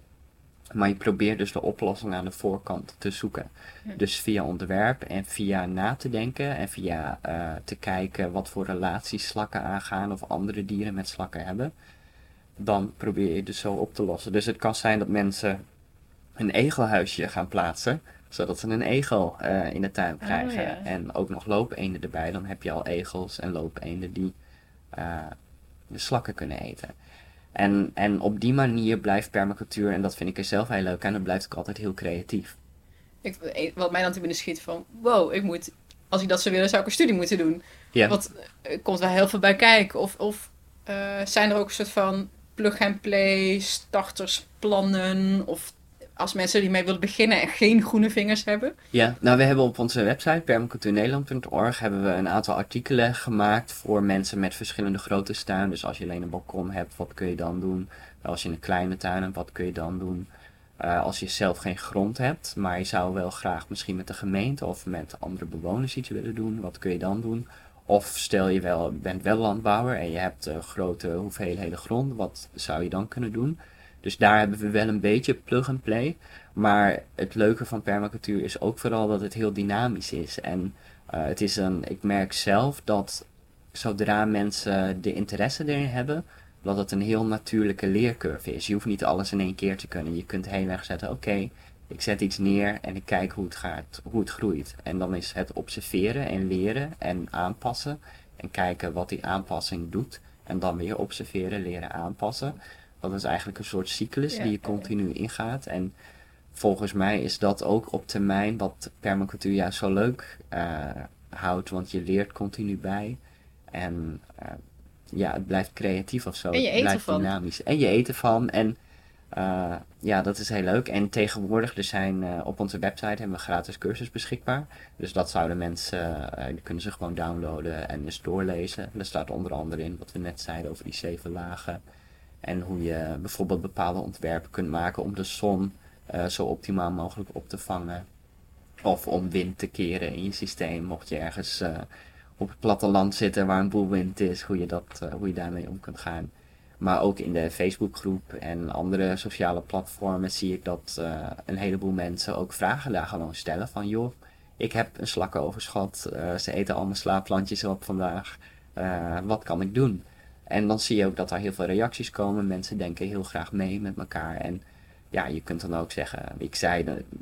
Maar je probeert dus de oplossing aan de voorkant te zoeken. Ja. Dus via ontwerp en via na te denken en via te kijken wat voor relaties slakken aangaan of andere dieren met slakken hebben. Dan probeer je dus zo op te lossen. Dus het kan zijn dat mensen een egelhuisje gaan plaatsen, zodat ze een egel in de tuin krijgen. Oh, ja. En ook nog loopeenden erbij. Dan heb je al egels en loopeenden die... de slakken kunnen eten. En op die manier blijft permacultuur, en dat vind ik er zelf heel leuk aan, dan blijft ik altijd heel creatief. Wat mij dan te binnen schiet van, als ik dat zou willen, zou ik een studie moeten doen. Yeah. Want er komt wel heel veel bij kijken. Of zijn er ook een soort van plug-and-play, startersplannen, of als mensen die mee willen beginnen en geen groene vingers hebben? Ja, nou, we hebben op onze website permacultuurnederland.org hebben we een aantal artikelen gemaakt voor mensen met verschillende grootte tuinen. Dus als je alleen een balkon hebt, wat kun je dan doen? Als je een kleine tuin hebt, wat kun je dan doen? Als je zelf geen grond hebt, maar je zou wel graag misschien met de gemeente of met andere bewoners iets willen doen, wat kun je dan doen? Of stel je bent wel landbouwer en je hebt grote hoeveelheden grond, wat zou je dan kunnen doen? Dus daar hebben we wel een beetje plug-and-play. Maar het leuke van permacultuur is ook vooral dat het heel dynamisch is. En ik merk zelf dat zodra mensen de interesse erin hebben, dat het een heel natuurlijke leercurve is. Je hoeft niet alles in één keer te kunnen. Je kunt heel erg zetten, ik zet iets neer en ik kijk hoe het gaat, hoe het groeit. En dan is het observeren en leren en aanpassen. En kijken wat die aanpassing doet. En dan weer observeren, leren, aanpassen. Dat is eigenlijk een soort cyclus die je continu ingaat. En volgens mij is dat ook op termijn wat permacultuur juist zo leuk houdt. Want je leert continu bij. En het blijft creatief of zo. En je eet ervan. Dynamisch. En je eet ervan. En dat is heel leuk. En tegenwoordig op onze website hebben we een gratis cursus beschikbaar. Dus dat zouden mensen, die kunnen ze gewoon downloaden en dus doorlezen. Er staat onder andere in wat we net zeiden over die 7 lagen. En hoe je bijvoorbeeld bepaalde ontwerpen kunt maken om de zon zo optimaal mogelijk op te vangen. Of om wind te keren in je systeem. Mocht je ergens op het platteland zitten waar een boel wind is. Hoe je daarmee om kunt gaan. Maar ook in de Facebookgroep en andere sociale platformen zie ik dat een heleboel mensen ook vragen daar gewoon stellen. Van joh, ik heb een slakkenoverschot. Ze eten al mijn slaapplantjes op vandaag. Wat kan ik doen? En dan zie je ook dat daar heel veel reacties komen. Mensen denken heel graag mee met elkaar. En ja, je kunt dan ook zeggen...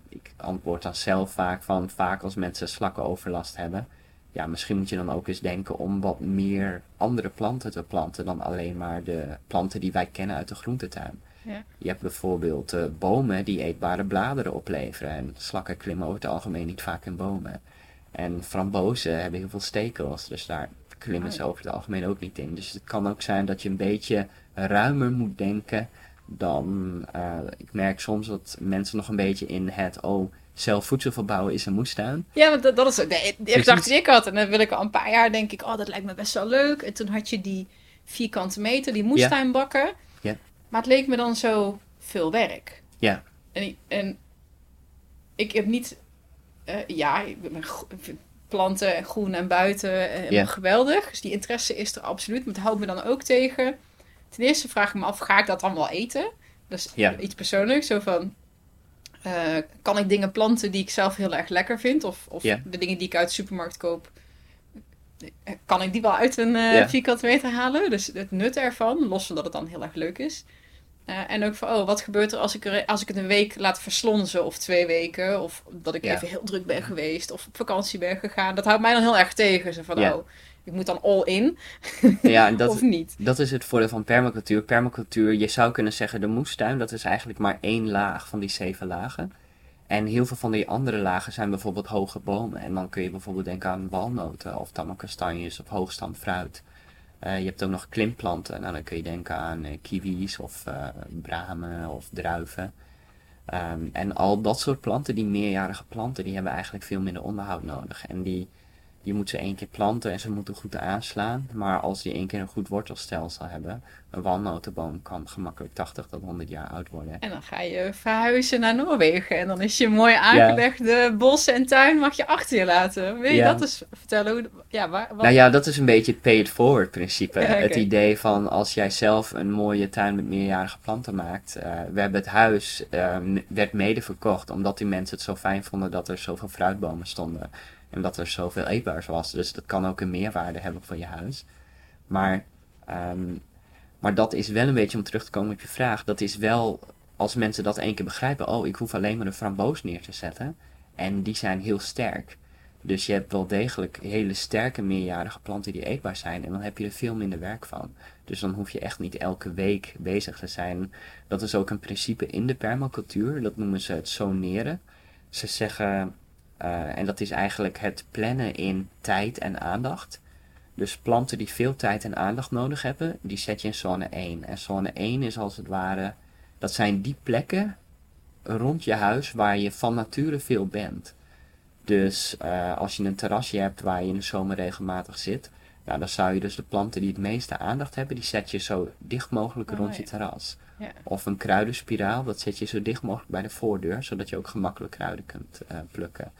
Ik antwoord dan zelf vaak van... Vaak als mensen slakkenoverlast hebben... Ja, misschien moet je dan ook eens denken om wat meer andere planten te planten... dan alleen maar de planten die wij kennen uit de groentetuin. Ja. Je hebt bijvoorbeeld bomen die eetbare bladeren opleveren. En slakken klimmen over het algemeen niet vaak in bomen. En frambozen hebben heel veel stekels, dus daar... klimmen ze over het algemeen ook niet in. Dus het kan ook zijn dat je een beetje ruimer moet denken dan... ik merk soms dat mensen nog een beetje in het... zelf voedsel verbouwen is een moestuin. Ja, want dat is ook de gedachte die ik had. En dan wil ik al een paar jaar denk ik... dat lijkt me best wel leuk. En toen had je die vierkante meter, die moestuinbakken. Ja. Ja. Maar het leek me dan zo veel werk. Ja. En ik heb niet... ik ben... planten en groen en buiten. Geweldig. Dus die interesse is er absoluut. Maar het houdt me dan ook tegen. Ten eerste vraag ik me af, ga ik dat dan wel eten? Dat is iets persoonlijks. Zo van, kan ik dingen planten die ik zelf heel erg lekker vind? Of yeah. de dingen die ik uit de supermarkt koop, kan ik die wel uit een vierkante meter halen? Dus het nut ervan, los van dat het dan heel erg leuk is. En ook van, wat gebeurt er als ik het een week laat verslonzen of 2 weken? Of dat ik even heel druk ben geweest of op vakantie ben gegaan. Dat houdt mij dan heel erg tegen. Zo van, ik moet dan all in of niet. Dat is het voordeel van permacultuur. Permacultuur, je zou kunnen zeggen, de moestuin, dat is eigenlijk maar 1 laag van die 7 lagen. En heel veel van die andere lagen zijn bijvoorbeeld hoge bomen. En dan kun je bijvoorbeeld denken aan walnoten of tamme kastanjes of hoogstam fruit. Je hebt ook nog klimplanten. Nou, dan kun je denken aan kiwis of bramen of druiven. En al dat soort planten, die meerjarige planten, die hebben eigenlijk veel minder onderhoud nodig. En je moet ze 1 keer planten en ze moeten goed aanslaan. Maar als die 1 keer een goed wortelstelsel hebben, een walnotenboom kan gemakkelijk 80 tot 100 jaar oud worden. En dan ga je verhuizen naar Noorwegen. En dan is je mooi aangelegde bos en tuin mag je achter je laten. Wil je dat eens vertellen? Dat is een beetje het pay it forward principe. Okay. Het idee van als jij zelf een mooie tuin met meerjarige planten maakt. We hebben het huis, werd mede verkocht omdat die mensen het zo fijn vonden dat er zoveel fruitbomen stonden. En dat er zoveel eetbaars was. Dus dat kan ook een meerwaarde hebben voor je huis. Maar dat is wel een beetje, om terug te komen op je vraag. Dat is wel, als mensen dat 1 keer begrijpen. Oh, ik hoef alleen maar een framboos neer te zetten. En die zijn heel sterk. Dus je hebt wel degelijk hele sterke meerjarige planten die eetbaar zijn. En dan heb je er veel minder werk van. Dus dan hoef je echt niet elke week bezig te zijn. Dat is ook een principe in de permacultuur. Dat noemen ze het zoneren. Ze zeggen... en dat is eigenlijk het plannen in tijd en aandacht. Dus planten die veel tijd en aandacht nodig hebben, die zet je in zone 1. En zone 1 is als het ware, dat zijn die plekken rond je huis waar je van nature veel bent. Dus als je een terrasje hebt waar je in de zomer regelmatig zit, nou, dan zou je dus de planten die het meeste aandacht hebben, die zet je zo dicht mogelijk rond je terras. Ja. Of een kruidenspiraal, dat zet je zo dicht mogelijk bij de voordeur, zodat je ook gemakkelijk kruiden kunt plukken.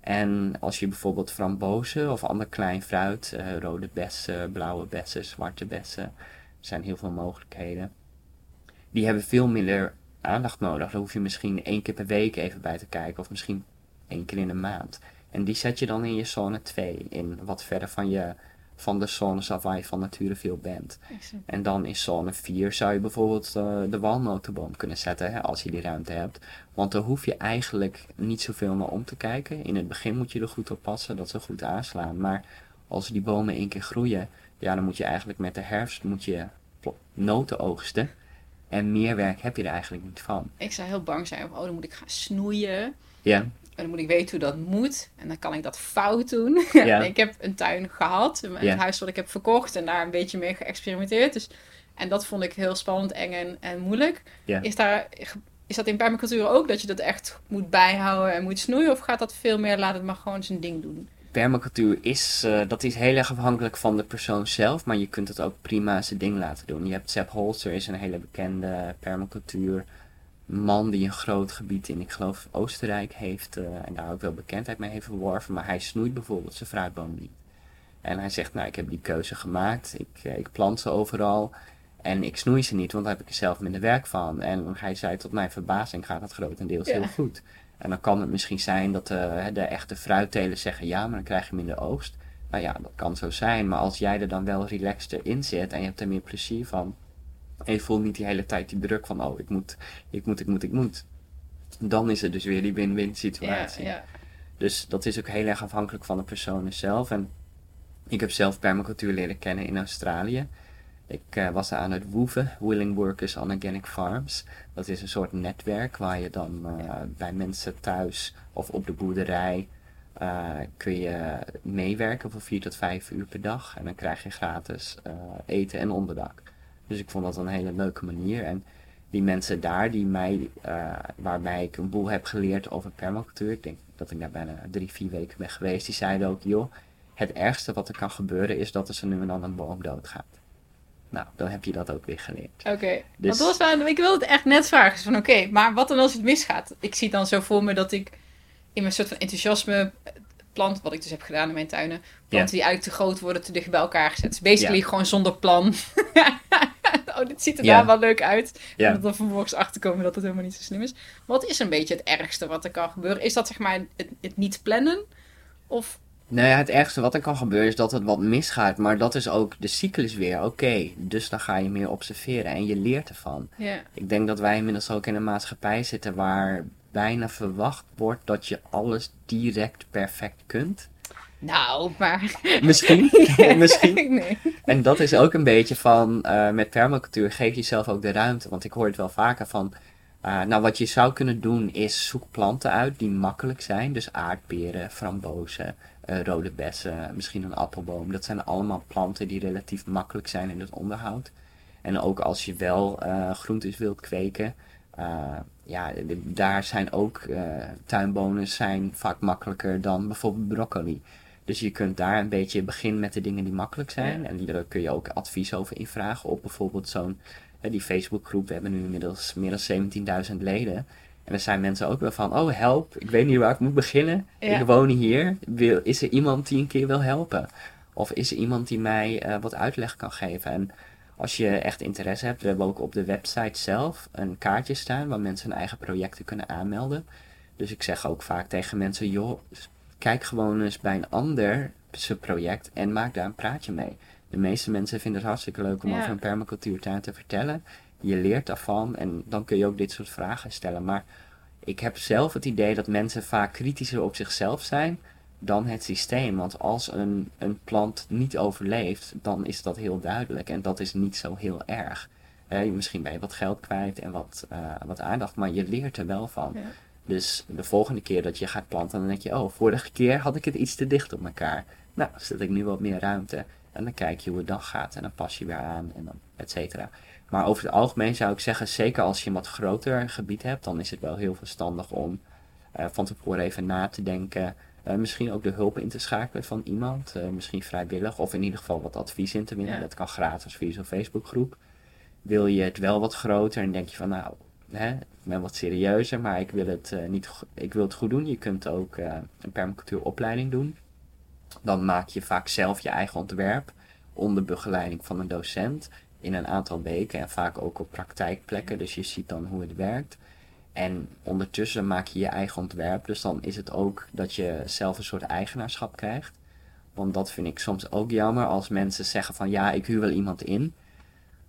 En als je bijvoorbeeld frambozen of ander klein fruit, rode bessen, blauwe bessen, zwarte bessen, er zijn heel veel mogelijkheden. Die hebben veel minder aandacht nodig. Daar hoef je misschien 1 keer per week even bij te kijken, of misschien 1 keer in de maand. En die zet je dan in je zone 2, in wat verder van de zones af waar je van nature veel bent. Excellent. En dan in zone 4 zou je bijvoorbeeld de walnotenboom kunnen zetten, hè, als je die ruimte hebt. Want daar hoef je eigenlijk niet zoveel naar om te kijken. In het begin moet je er goed op passen dat ze goed aanslaan. Maar als die bomen 1 keer groeien, ja, dan moet je eigenlijk met de herfst noten oogsten. En meer werk heb je er eigenlijk niet van. Ik zou heel bang zijn van, dan moet ik gaan snoeien. Ja. En dan moet ik weten hoe dat moet. En dan kan ik dat fout doen. Yeah. Ik heb een tuin gehad. Het huis wat ik heb verkocht. En daar een beetje mee geëxperimenteerd. Dus, en dat vond ik heel spannend, eng en moeilijk. Yeah. Is dat in permacultuur ook? Dat je dat echt moet bijhouden en moet snoeien? Of gaat dat veel meer, laat het maar gewoon zijn ding doen? Permacultuur is, dat is heel erg afhankelijk van de persoon zelf. Maar je kunt het ook prima zijn ding laten doen. Je hebt Sepp Holzer, is een hele bekende permacultuur... man die een groot gebied in, ik geloof, Oostenrijk heeft... en daar ook wel bekendheid mee heeft verworven... maar hij snoeit bijvoorbeeld zijn fruitboom niet. En hij zegt, nou, ik heb die keuze gemaakt... ik plant ze overal... en ik snoei ze niet, want daar heb ik er zelf minder werk van. En hij zei, tot mijn verbazing gaat dat grotendeels heel goed. En dan kan het misschien zijn dat de echte fruittelers zeggen... ja, maar dan krijg je minder oogst. Nou ja, dat kan zo zijn, maar als jij er dan wel relaxter in zit... en je hebt er meer plezier van... en je voelt niet die hele tijd die druk van, oh, ik moet. Dan is het dus weer die win-win situatie. Yeah. Dus dat is ook heel erg afhankelijk van de personen zelf. En ik heb zelf permacultuur leren kennen in Australië. Ik was daar aan het woeven, Willing Workers on Organic Farms. Dat is een soort netwerk waar je dan bij mensen thuis of op de boerderij... kun je meewerken voor 4 tot 5 uur per dag. En dan krijg je gratis eten en onderdak. Dus ik vond dat een hele leuke manier. En die mensen daar, waarbij ik een boel heb geleerd over permacultuur. Ik denk dat ik daar bijna 3-4 weken ben geweest. Die zeiden ook, joh, het ergste wat er kan gebeuren is dat er zo nu en dan een boom doodgaat. Nou, dan heb je dat ook weer geleerd. Oké. Dus... ik wil het echt net vragen. Dus van oké, maar wat dan als het misgaat? Ik zie dan zo voor me dat ik in mijn soort van enthousiasme... plant, wat ik dus heb gedaan in mijn tuinen. Planten die eigenlijk te groot worden, te dicht bij elkaar gezet. Dus basically gewoon zonder plan. Oh, dit ziet er daar wel leuk uit. Ja. En dat we vervolgens achterkomen dat het helemaal niet zo slim is. Wat is een beetje het ergste wat er kan gebeuren? Is dat zeg maar het niet plannen? Of... Nou ja, het ergste wat er kan gebeuren is dat het wat misgaat. Maar dat is ook de cyclus weer. Oké, dus dan ga je meer observeren en je leert ervan. Yeah. Ik denk dat wij inmiddels ook in een maatschappij zitten waar bijna verwacht wordt dat je alles direct perfect kunt. Nou, maar... Misschien. Nee. En dat is ook een beetje van, met permacultuur geef jezelf ook de ruimte. Want ik hoor het wel vaker van, wat je zou kunnen doen is zoek planten uit die makkelijk zijn. Dus aardperen, frambozen, rode bessen, misschien een appelboom. Dat zijn allemaal planten die relatief makkelijk zijn in het onderhoud. En ook als je wel groentes wilt kweken... daar zijn ook tuinbonen zijn vaak makkelijker dan bijvoorbeeld broccoli. Dus je kunt daar een beetje beginnen met de dingen die makkelijk zijn. Ja. En daar kun je ook advies over invragen op bijvoorbeeld zo'n die Facebookgroep. We hebben nu inmiddels meer dan 17.000 leden. En er zijn mensen ook wel van, oh help, ik weet niet waar ik moet beginnen. Ja. Ik woon hier. Is er iemand die een keer wil helpen? Of is er iemand die mij wat uitleg kan geven? En als je echt interesse hebt, we hebben ook op de website zelf een kaartje staan waar mensen hun eigen projecten kunnen aanmelden. Dus ik zeg ook vaak tegen mensen, joh, kijk gewoon eens bij een ander zijn project en maak daar een praatje mee. De meeste mensen vinden het hartstikke leuk om over een permacultuurtuin te vertellen. Je leert daarvan en dan kun je ook dit soort vragen stellen. Maar ik heb zelf het idee dat mensen vaak kritischer op zichzelf zijn dan het systeem. Want als een plant niet overleeft, dan is dat heel duidelijk. En dat is niet zo heel erg. Misschien ben je wat geld kwijt en wat aandacht, maar je leert er wel van. Ja. Dus de volgende keer dat je gaat planten, dan denk je, oh, vorige keer had ik het iets te dicht op elkaar. Nou, zet ik nu wat meer ruimte. En dan kijk je hoe het dan gaat. En dan pas je weer aan en dan et cetera. Maar over het algemeen zou ik zeggen, zeker als je een wat groter gebied hebt, dan is het wel heel verstandig om van tevoren even na te denken. Misschien ook de hulp in te schakelen van iemand. Misschien vrijwillig. Of in ieder geval wat advies in te winnen. Ja. Dat kan gratis via zo'n Facebookgroep. Wil je het wel wat groter en denk je van nou, ik ben wat serieuzer. Maar ik wil het, ik wil het goed doen. Je kunt ook een permacultuuropleiding doen. Dan maak je vaak zelf je eigen ontwerp. Onder begeleiding van een docent. In een aantal weken. En vaak ook op praktijkplekken. Dus je ziet dan hoe het werkt. En ondertussen maak je je eigen ontwerp. Dus dan is het ook dat je zelf een soort eigenaarschap krijgt. Want dat vind ik soms ook jammer. Als mensen zeggen van ja, ik huur wel iemand in.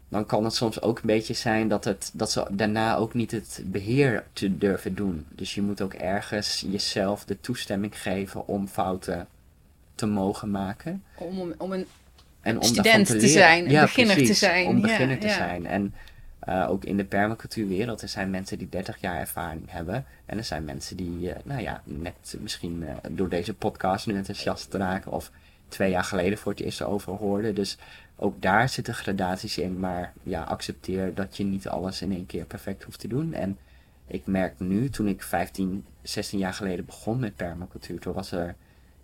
Dan kan het soms ook een beetje zijn dat ze daarna ook niet het beheer te durven doen. Dus je moet ook ergens jezelf de toestemming geven om fouten te mogen maken. Om een student te zijn, een beginner te zijn. Om beginner te zijn. En ook in de permacultuurwereld, er zijn mensen die 30 jaar ervaring hebben. En er zijn mensen die, net misschien door deze podcast nu enthousiast raken. Of 2 jaar geleden voor het eerst over hoorden. Dus ook daar zitten gradaties in. Maar ja, accepteer dat je niet alles in één keer perfect hoeft te doen. En ik merk nu, toen ik 15, 16 jaar geleden begon met permacultuur, toen was er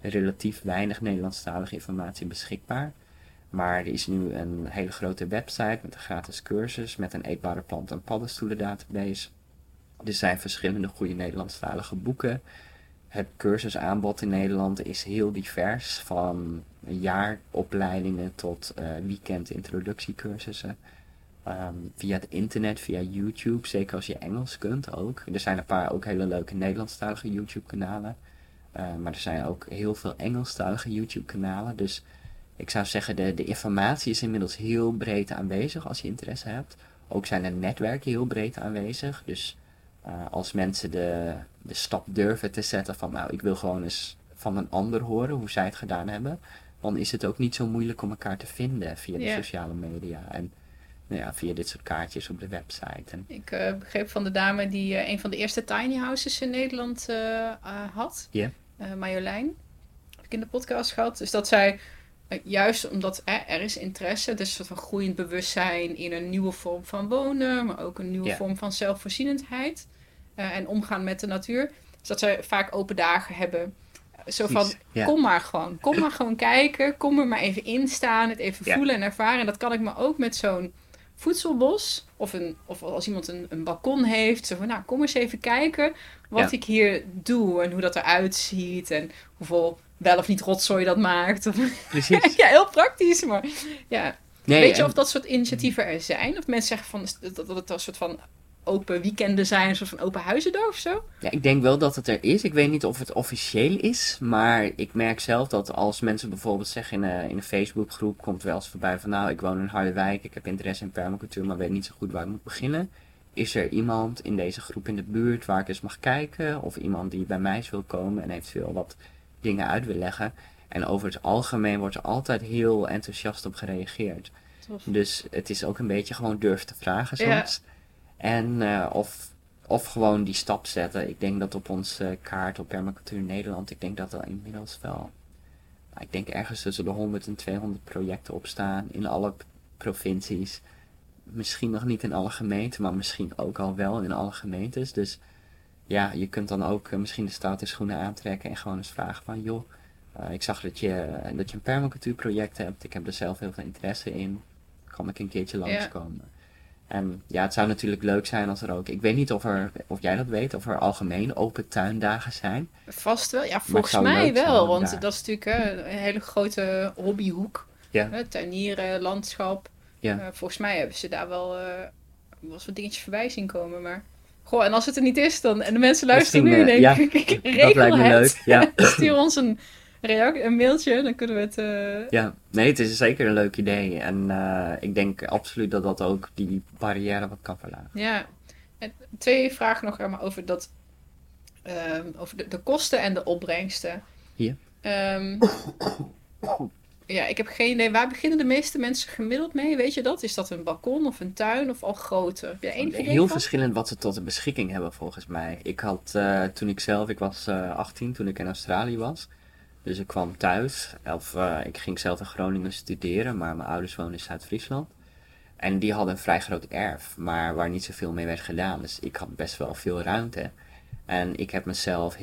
relatief weinig Nederlandstalige informatie beschikbaar. Maar er is nu een hele grote website met een gratis cursus, met een eetbare plant- en paddenstoelen database. Er zijn verschillende goede Nederlandstalige boeken. Het cursusaanbod in Nederland is heel divers, van jaaropleidingen tot weekend-introductiecursussen. Via het internet, via YouTube, zeker als je Engels kunt ook. Er zijn een paar ook hele leuke Nederlandstalige YouTube-kanalen. Maar er zijn ook heel veel Engelstalige YouTube-kanalen, dus... Ik zou zeggen, de informatie is inmiddels heel breed aanwezig als je interesse hebt. Ook zijn er netwerken heel breed aanwezig. Dus als mensen de stap durven te zetten van... nou, ik wil gewoon eens van een ander horen hoe zij het gedaan hebben... dan is het ook niet zo moeilijk om elkaar te vinden via de sociale media... en via dit soort kaartjes op de website. En... Ik begreep van de dame die een van de eerste tiny houses in Nederland had. Yeah. Marjolein, heb ik in de podcast gehad. Dus dat zij... Juist omdat er is interesse, dus een soort van groeiend bewustzijn in een nieuwe vorm van wonen, maar ook een nieuwe vorm van zelfvoorzienendheid en omgaan met de natuur. Dus dat ze vaak open dagen hebben. Zo van, kom maar gewoon kijken, kom er maar even in staan, het even voelen en ervaren. En dat kan ik me ook met zo'n voedselbos of als iemand een balkon heeft. Zo van, nou, kom eens even kijken wat ik hier doe en hoe dat eruit ziet en hoeveel... wel of niet rotzooi dat maakt. Precies. Ja, heel praktisch, maar ja. Nee, weet je of dat soort initiatieven er zijn? Of mensen zeggen van, dat het een soort van open weekenden zijn, een soort van open huizendag of zo? Ja, ik denk wel dat het er is. Ik weet niet of het officieel is, maar ik merk zelf dat als mensen bijvoorbeeld zeggen in een Facebookgroep, komt wel eens voorbij van nou, ik woon in Harderwijk, ik heb interesse in permacultuur, maar weet niet zo goed waar ik moet beginnen. Is er iemand in deze groep in de buurt waar ik eens mag kijken? Of iemand die bij mij eens wil komen en eventueel wat dingen uit wil leggen? En over het algemeen wordt er altijd heel enthousiast op gereageerd. Tof. Dus het is ook een beetje gewoon durf te vragen soms. Ja. En of gewoon die stap zetten. Ik denk dat op onze kaart op Permacultuur Nederland, ik denk dat er inmiddels wel, ik denk ergens tussen de 100 en 200 projecten op staan in alle provincies. Misschien nog niet in alle gemeenten, maar misschien ook al wel in alle gemeentes. Dus ja, je kunt dan ook misschien de staat in schoenen aantrekken en gewoon eens vragen van joh, ik zag dat je een permacultuurproject hebt. Ik heb er zelf heel veel interesse in. Kan ik een keertje langskomen? Ja. En ja, het zou natuurlijk leuk zijn als er ook... Ik weet niet of jij dat weet, of er algemeen open tuindagen zijn. Vast wel. Ja, volgens mij wel. Want dat is natuurlijk een hele grote hobbyhoek. Ja. Tuinieren, landschap. Ja. Volgens mij hebben ze daar wel wat dingetjes voorbij zien komen, maar... Goh, en als het er niet is, dan... En de mensen luisteren nu, denk ik. Dat lijkt me leuk. Ja. Stuur ons een mailtje, dan kunnen we het... Ja, nee, het is zeker een leuk idee. En ik denk absoluut dat ook die barrière wat kan verlagen. Ja, en 2 vragen nog maar over dat... over de kosten en de opbrengsten. Hier. Ja, ik heb geen idee. Waar beginnen de meeste mensen gemiddeld mee? Weet je dat? Is dat een balkon of een tuin of al groter? Heb je enig idee? Heel verschillend wat ze tot de beschikking hebben volgens mij. Ik had toen ik was 18 toen ik in Australië was. Dus ik kwam thuis. Ik ging zelf in Groningen studeren, maar mijn ouders woonden in Zuid-Friesland. En die hadden een vrij groot erf, maar waar niet zoveel mee werd gedaan. Dus ik had best wel veel ruimte. En ik heb mezelf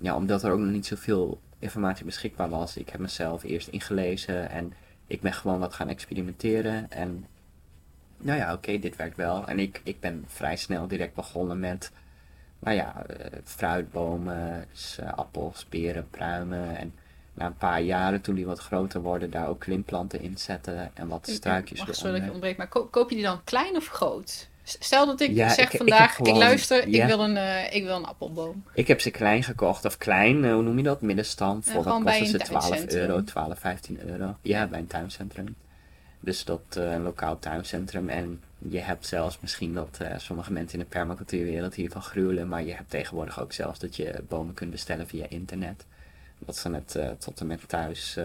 omdat er ook nog niet zoveel informatie beschikbaar was, ik heb mezelf eerst ingelezen en ik ben gewoon wat gaan experimenteren. En dit werkt wel. En ik ben vrij snel direct begonnen met... fruitbomen, dus appels, peren, pruimen. En na een paar jaren, toen die wat groter worden, daar ook klimplanten in zetten en wat struikjes eronder. Sorry dat ik ontbreek, maar koop je die dan klein of groot? Stel dat ik wil een appelboom. Ik heb ze klein gekocht, of klein, hoe noem je dat? Middenstam. Voor dat kosten ze €15. Ja, bij een tuincentrum. Dus een lokaal tuincentrum. En je hebt zelfs misschien dat sommige mensen in de permacultuurwereld hiervan gruwelen. Maar je hebt tegenwoordig ook zelfs dat je bomen kunt bestellen via internet. Dat ze het tot en met thuis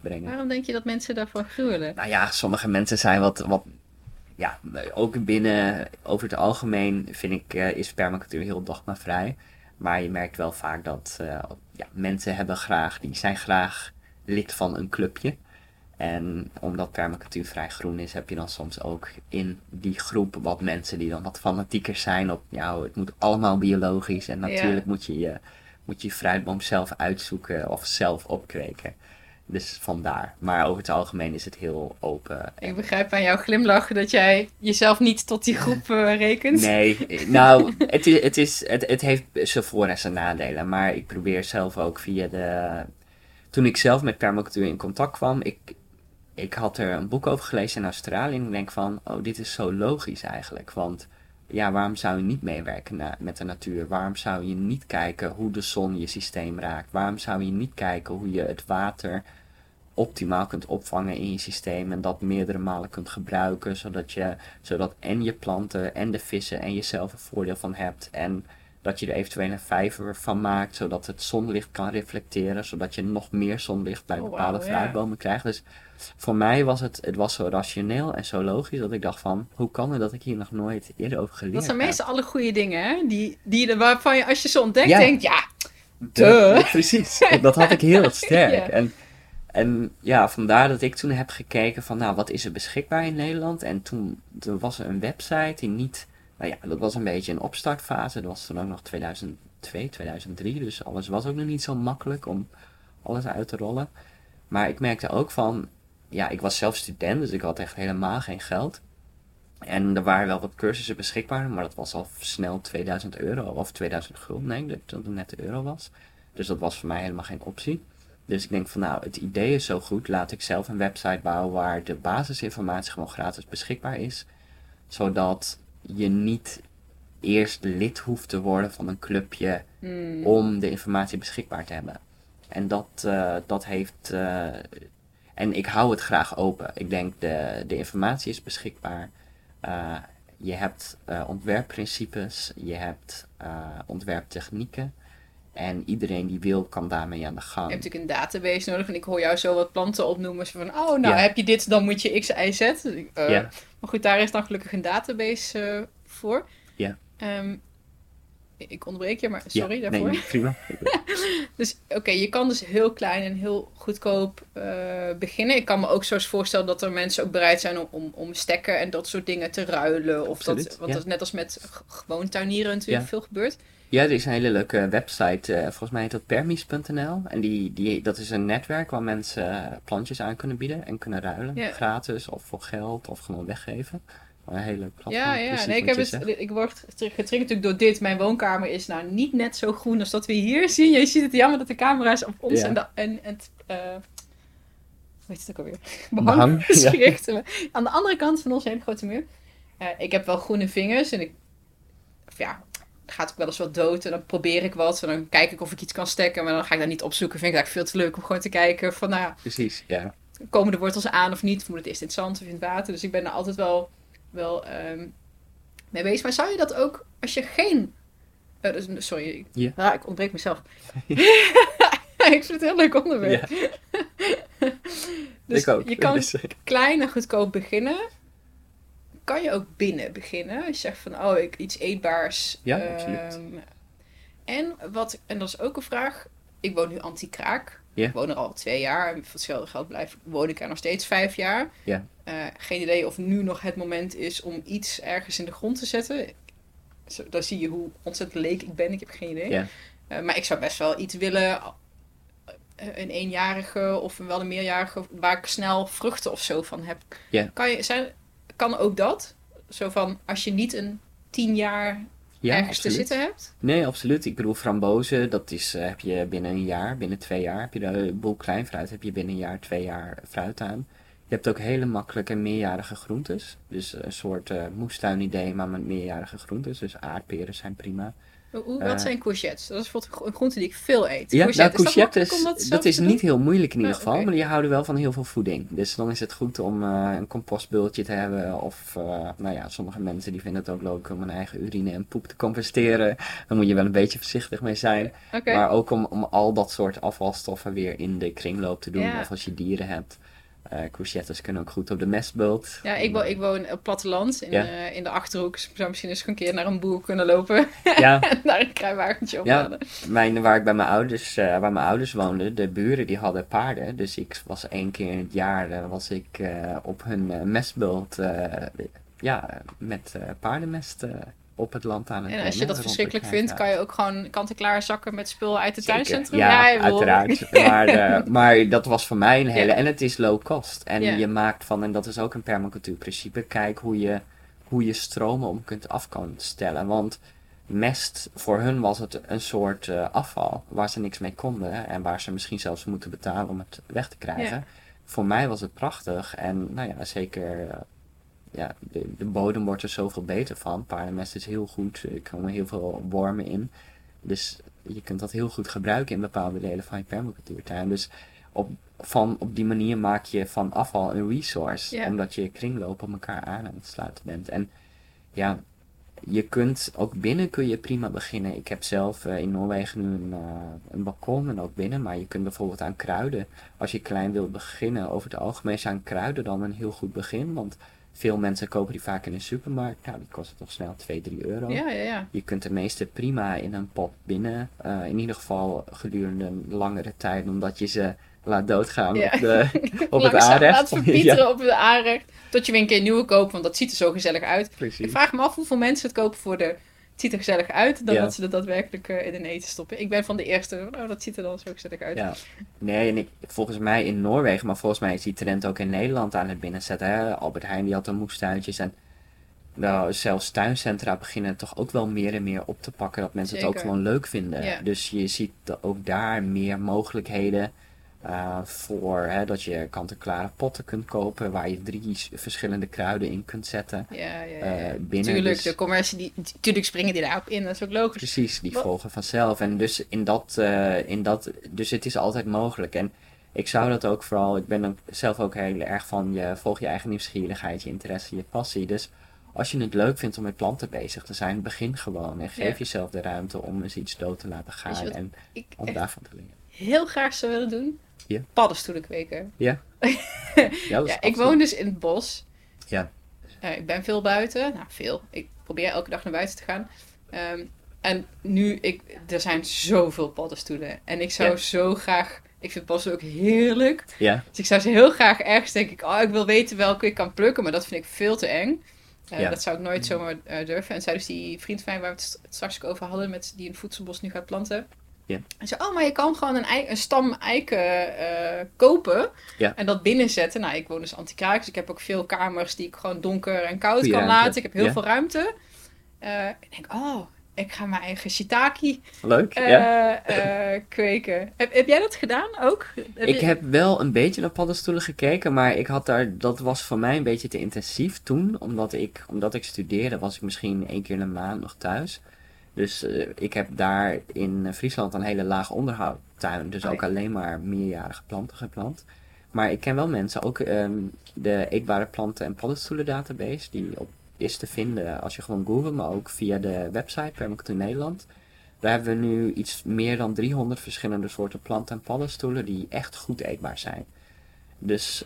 brengen. Waarom denk je dat mensen daarvan gruwelen? Nou ja, sommige mensen zijn wat ja, ook binnen, over het algemeen vind ik, is permacultuur heel dogmavrij. Maar je merkt wel vaak dat mensen zijn graag lid van een clubje. En omdat permacultuur vrij groen is, heb je dan soms ook in die groep wat mensen die dan wat fanatieker zijn op, het moet allemaal biologisch en natuurlijk moet je fruitboom zelf uitzoeken of zelf opkweken. Dus vandaar. Maar over het algemeen is het heel open. Ik begrijp aan jouw glimlach dat jij jezelf niet tot die groep rekent. Nee, nou, het heeft zijn voor- en zijn nadelen. Maar ik probeer zelf ook toen ik zelf met permacultuur in contact kwam, ik had er een boek over gelezen in Australië. En ik denk van, dit is zo logisch eigenlijk. Want waarom zou je niet meewerken met de natuur? Waarom zou je niet kijken hoe de zon je systeem raakt? Waarom zou je niet kijken hoe je het water optimaal kunt opvangen in je systeem en dat meerdere malen kunt gebruiken, zodat en je planten en de vissen en jezelf een voordeel van hebt en dat je er eventueel een vijver van maakt, zodat het zonlicht kan reflecteren, zodat je nog meer zonlicht bij bepaalde fruitbomen krijgt. Dus voor mij was het was zo rationeel en zo logisch dat ik dacht van, hoe kan het dat ik hier nog nooit eerder over geleerd heb? Dat zijn meestal alle goede dingen, hè? Die waarvan je, als je ze ontdekt, denkt, precies, dat had ik heel sterk. Yeah. En ja, vandaar dat ik toen heb gekeken van, wat is er beschikbaar in Nederland? En toen er was er een website die niet... dat was een beetje een opstartfase. Dat was toen ook nog 2002, 2003. Dus alles was ook nog niet zo makkelijk om alles uit te rollen. Maar ik merkte ook van... ik was zelf student, dus ik had echt helemaal geen geld. En er waren wel wat cursussen beschikbaar, maar dat was al snel €2000 of 2000 gulden, denk ik, dat het net de euro was. Dus dat was voor mij helemaal geen optie. Dus ik denk van nou, het idee is zo goed, laat ik zelf een website bouwen waar de basisinformatie gewoon gratis beschikbaar is. Zodat je niet eerst lid hoeft te worden van een clubje om de informatie beschikbaar te hebben. En dat heeft... En ik hou het graag open. Ik denk de informatie is beschikbaar. Je hebt ontwerpprincipes, je hebt ontwerptechnieken. En iedereen die wil, kan daarmee aan de gang. Je hebt natuurlijk een database nodig. En ik hoor jou zo wat planten opnoemen. Van, heb je dit, dan moet je X, Y, Z. Maar goed, daar is dan gelukkig een database voor. Ja. Yeah. Ik onderbreek je, maar sorry daarvoor. Nee, prima. Dus oké, je kan dus heel klein en heel goedkoop beginnen. Ik kan me ook zo eens voorstellen dat er mensen ook bereid zijn om stekken en dat soort dingen te ruilen. Of dat is net als met gewoon tuinieren natuurlijk veel gebeurt. Ja, er is een hele leuke website. Volgens mij heet dat permies.nl. En dat is een netwerk waar mensen plantjes aan kunnen bieden en kunnen ruilen. Yeah. Gratis of voor geld of gewoon weggeven. Een hele leuke platform. Ja. Nee, ik word getriggerd natuurlijk door dit. Mijn woonkamer is nou niet net zo groen als dat we hier zien. Je ziet het jammer dat de camera's op ons hoe heet het ook alweer? Behang is gericht. Ja. Aan de andere kant van ons hele grote muur. Ik heb wel groene vingers en het gaat ook wel eens wat dood en dan probeer ik wat en dan kijk ik of ik iets kan stekken, maar dan ga ik daar niet opzoeken. Vind ik eigenlijk veel te leuk om gewoon te kijken van precies, ja. Komen de wortels aan of niet? Of moet het eerst in het zand of in het water? Dus ik ben er altijd wel mee bezig. Maar zou je dat ook als je geen... ik ontbreek mezelf. Ik vind het een heel leuk onderwerp. Yeah. Dus ik ook. Je kan klein en goedkoop beginnen. Kan je ook binnen beginnen? Als je zegt van, iets eetbaars. Ja, absoluut. En dat is ook een vraag. Ik woon nu anti-kraak. Yeah. Ik woon er al 2 jaar. En voor hetzelfde geld woon ik er nog steeds 5 jaar. Yeah. Geen idee of nu nog het moment is om iets ergens in de grond te zetten. Dan zie je hoe ontzettend leek ik ben. Ik heb geen idee. Yeah. Maar ik zou best wel iets willen. Een eenjarige of wel een meerjarige. Waar ik snel vruchten of zo van heb. Yeah. Kan ook dat? Zo van als je niet een 10 jaar... ergens absoluut. Te zitten hebt? Nee, absoluut. Ik bedoel, frambozen, dat is, heb je binnen een jaar, binnen 2 jaar, heb je een boel klein fruit, heb je binnen een jaar, 2 jaar fruit aan. Je hebt ook hele makkelijke meerjarige groentes. Dus een soort moestuinidee, maar met meerjarige groentes. Dus aardperen zijn prima. Wat zijn courgettes? Dat is bijvoorbeeld een groente die ik veel eet. Ja, courgettes, dat is niet heel moeilijk in ieder geval. Okay. Maar die houden wel van heel veel voeding. Dus dan is het goed om een compostbultje te hebben. Of sommige mensen die vinden het ook leuk om hun eigen urine en poep te composteren. Daar moet je wel een beetje voorzichtig mee zijn. Okay. Maar ook om al dat soort afvalstoffen weer in de kringloop te doen. Yeah. Of als je dieren hebt. Courgettes kunnen ook goed op de mestbult. Ja, ik woon op het platteland in de Achterhoek. Dus zou misschien eens een keer naar een boer kunnen lopen. Ja. En daar een kruiwagentje opladen. Ja, waar ik bij mijn ouders woonden, de buren die hadden paarden. Dus ik was 1 keer in het jaar op hun mestbult met paardenmest op het land aan het En als je dat verschrikkelijk vindt, kan je ook gewoon kant-en-klaar zakken met spul uit het tuincentrum. Ja, uiteraard. Maar dat was voor mij een hele... En het is low cost. En je maakt van, en dat is ook een permacultuurprincipe, kijk hoe je stromen om kunt af kan stellen. Want mest, voor hun was het een soort afval waar ze niks mee konden en waar ze misschien zelfs moeten betalen om het weg te krijgen. Ja. Voor mij was het prachtig en zeker... de bodem wordt er zoveel beter van. Paardenmest is heel goed. Er komen heel veel wormen in. Dus je kunt dat heel goed gebruiken in bepaalde delen van je permacultuurtuin. Dus op die manier maak je van afval een resource. Yeah. Omdat je kringloop op elkaar aan het sluiten bent. En kun je prima beginnen. Ik heb zelf in Noorwegen nu een balkon en ook binnen. Maar je kunt bijvoorbeeld aan kruiden. Als je klein wilt beginnen, over het algemeen is aan kruiden dan een heel goed begin. Want... veel mensen kopen die vaak in een supermarkt. Nou, die kost toch snel 2-3 euro. Ja. Je kunt de meeste prima in een pot binnen. In ieder geval gedurende een langere tijd. Omdat je ze laat doodgaan op het aanrecht. Laat verpieteren op het aanrecht. Tot je weer een keer nieuwe koopt. Want dat ziet er zo gezellig uit. Precies. Ik vraag me af hoeveel mensen het kopen voor de... het ziet er gezellig uit, dan dat ze dat daadwerkelijk in een eten stoppen. Ik ben van de eerste, dat ziet er dan zo gezellig uit. Ja. Nee, en volgens mij in Noorwegen, maar volgens mij is die trend ook in Nederland aan het binnenzetten. Hè? Albert Heijn die had een moestuintjes en zelfs tuincentra beginnen toch ook wel meer en meer op te pakken. Dat mensen het ook gewoon leuk vinden. Ja. Dus je ziet ook daar meer mogelijkheden. Voor dat je kant-en-klare potten kunt kopen waar je 3 verschillende kruiden in kunt zetten. Ja. Binnen. Tuurlijk, dus, de commercie, natuurlijk springen die daarop in, dat is ook logisch. Precies, die volgen vanzelf. En dus dus het is altijd mogelijk. En ik zou dat ook vooral, ik ben dan zelf ook heel erg van, je volg je eigen nieuwsgierigheid, je interesse, je passie. Dus als je het leuk vindt om met planten bezig te zijn, begin gewoon en geef jezelf de ruimte om eens iets dood te laten gaan en om daarvan te leren. Heel graag zou willen doen. Yeah. Paddenstoelen kweken. Yeah. Ja, ik woon dus in het bos. Ja. Yeah. Ik ben veel buiten. Nou, veel. Ik probeer elke dag naar buiten te gaan. En nu, er zijn zoveel paddenstoelen. En ik zou zo graag... Ik vind paddenstoelen ook heerlijk. Yeah. Dus ik zou ze heel graag ergens denk ik... Oh, ik wil weten welke ik kan plukken. Maar dat vind ik veel te eng. Dat zou ik nooit zomaar durven. En zij dus die vriend van mij waar we het straks over hadden... die een voedselbos nu gaat planten... Yeah. En zei, maar je kan gewoon een stam eiken kopen en dat binnenzetten. Nou, ik woon dus antikraak, dus ik heb ook veel kamers die ik gewoon donker en koud kan laten. Ik heb heel veel ruimte. Ik denk, ik ga mijn eigen shiitake kweken. Heb jij dat gedaan ook? Ik heb wel een beetje naar paddenstoelen gekeken, maar ik had dat was voor mij een beetje te intensief toen. Omdat ik studeerde, was ik misschien 1 keer in de maand nog thuis. Dus ik heb daar in Friesland een hele laag onderhoudtuin. Dus ook alleen maar meerjarige planten geplant. Maar ik ken wel mensen, ook de eetbare planten en paddenstoelen database. Die is te vinden als je gewoon googelt, maar ook via de website Permacultuur Nederland. Daar hebben we nu iets meer dan 300 verschillende soorten planten en paddenstoelen die echt goed eetbaar zijn. Dus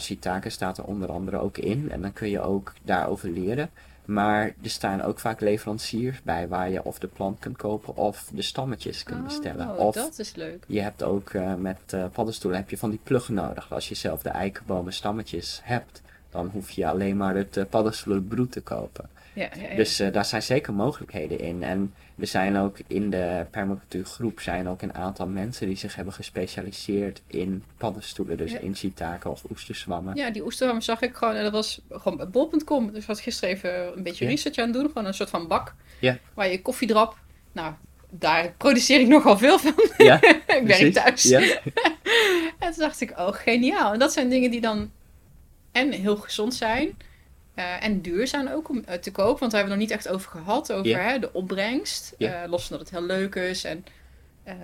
shiitake staat er onder andere ook in. En dan kun je ook daarover leren. Maar er staan ook vaak leveranciers bij waar je of de plant kunt kopen of de stammetjes kunt bestellen. Of dat is leuk. Je hebt ook met paddenstoelen heb je van die pluggen nodig. Als je zelf de eikenbomen stammetjes hebt, dan hoef je alleen maar het paddenstoelenbroed te kopen. Ja. Dus daar zijn zeker mogelijkheden in. En er zijn ook in de permacultuurgroep een aantal mensen die zich hebben gespecialiseerd in paddenstoelen. Dus in shiitake of oesterzwammen. Ja, die oesterzwammen zag ik gewoon. En dat was gewoon bij bol.com. Dus ik had gisteren even een beetje research aan het doen. Gewoon een soort van bak waar je koffiedrap... Nou, daar produceer ik nogal veel van. Ja, ik werk thuis. Ja. En toen dacht ik, geniaal. En dat zijn dingen die dan en heel gezond zijn... en duurzaam ook om te koop. Want daar hebben we nog niet echt over gehad. Over de opbrengst. Los van dat het heel leuk is. En op een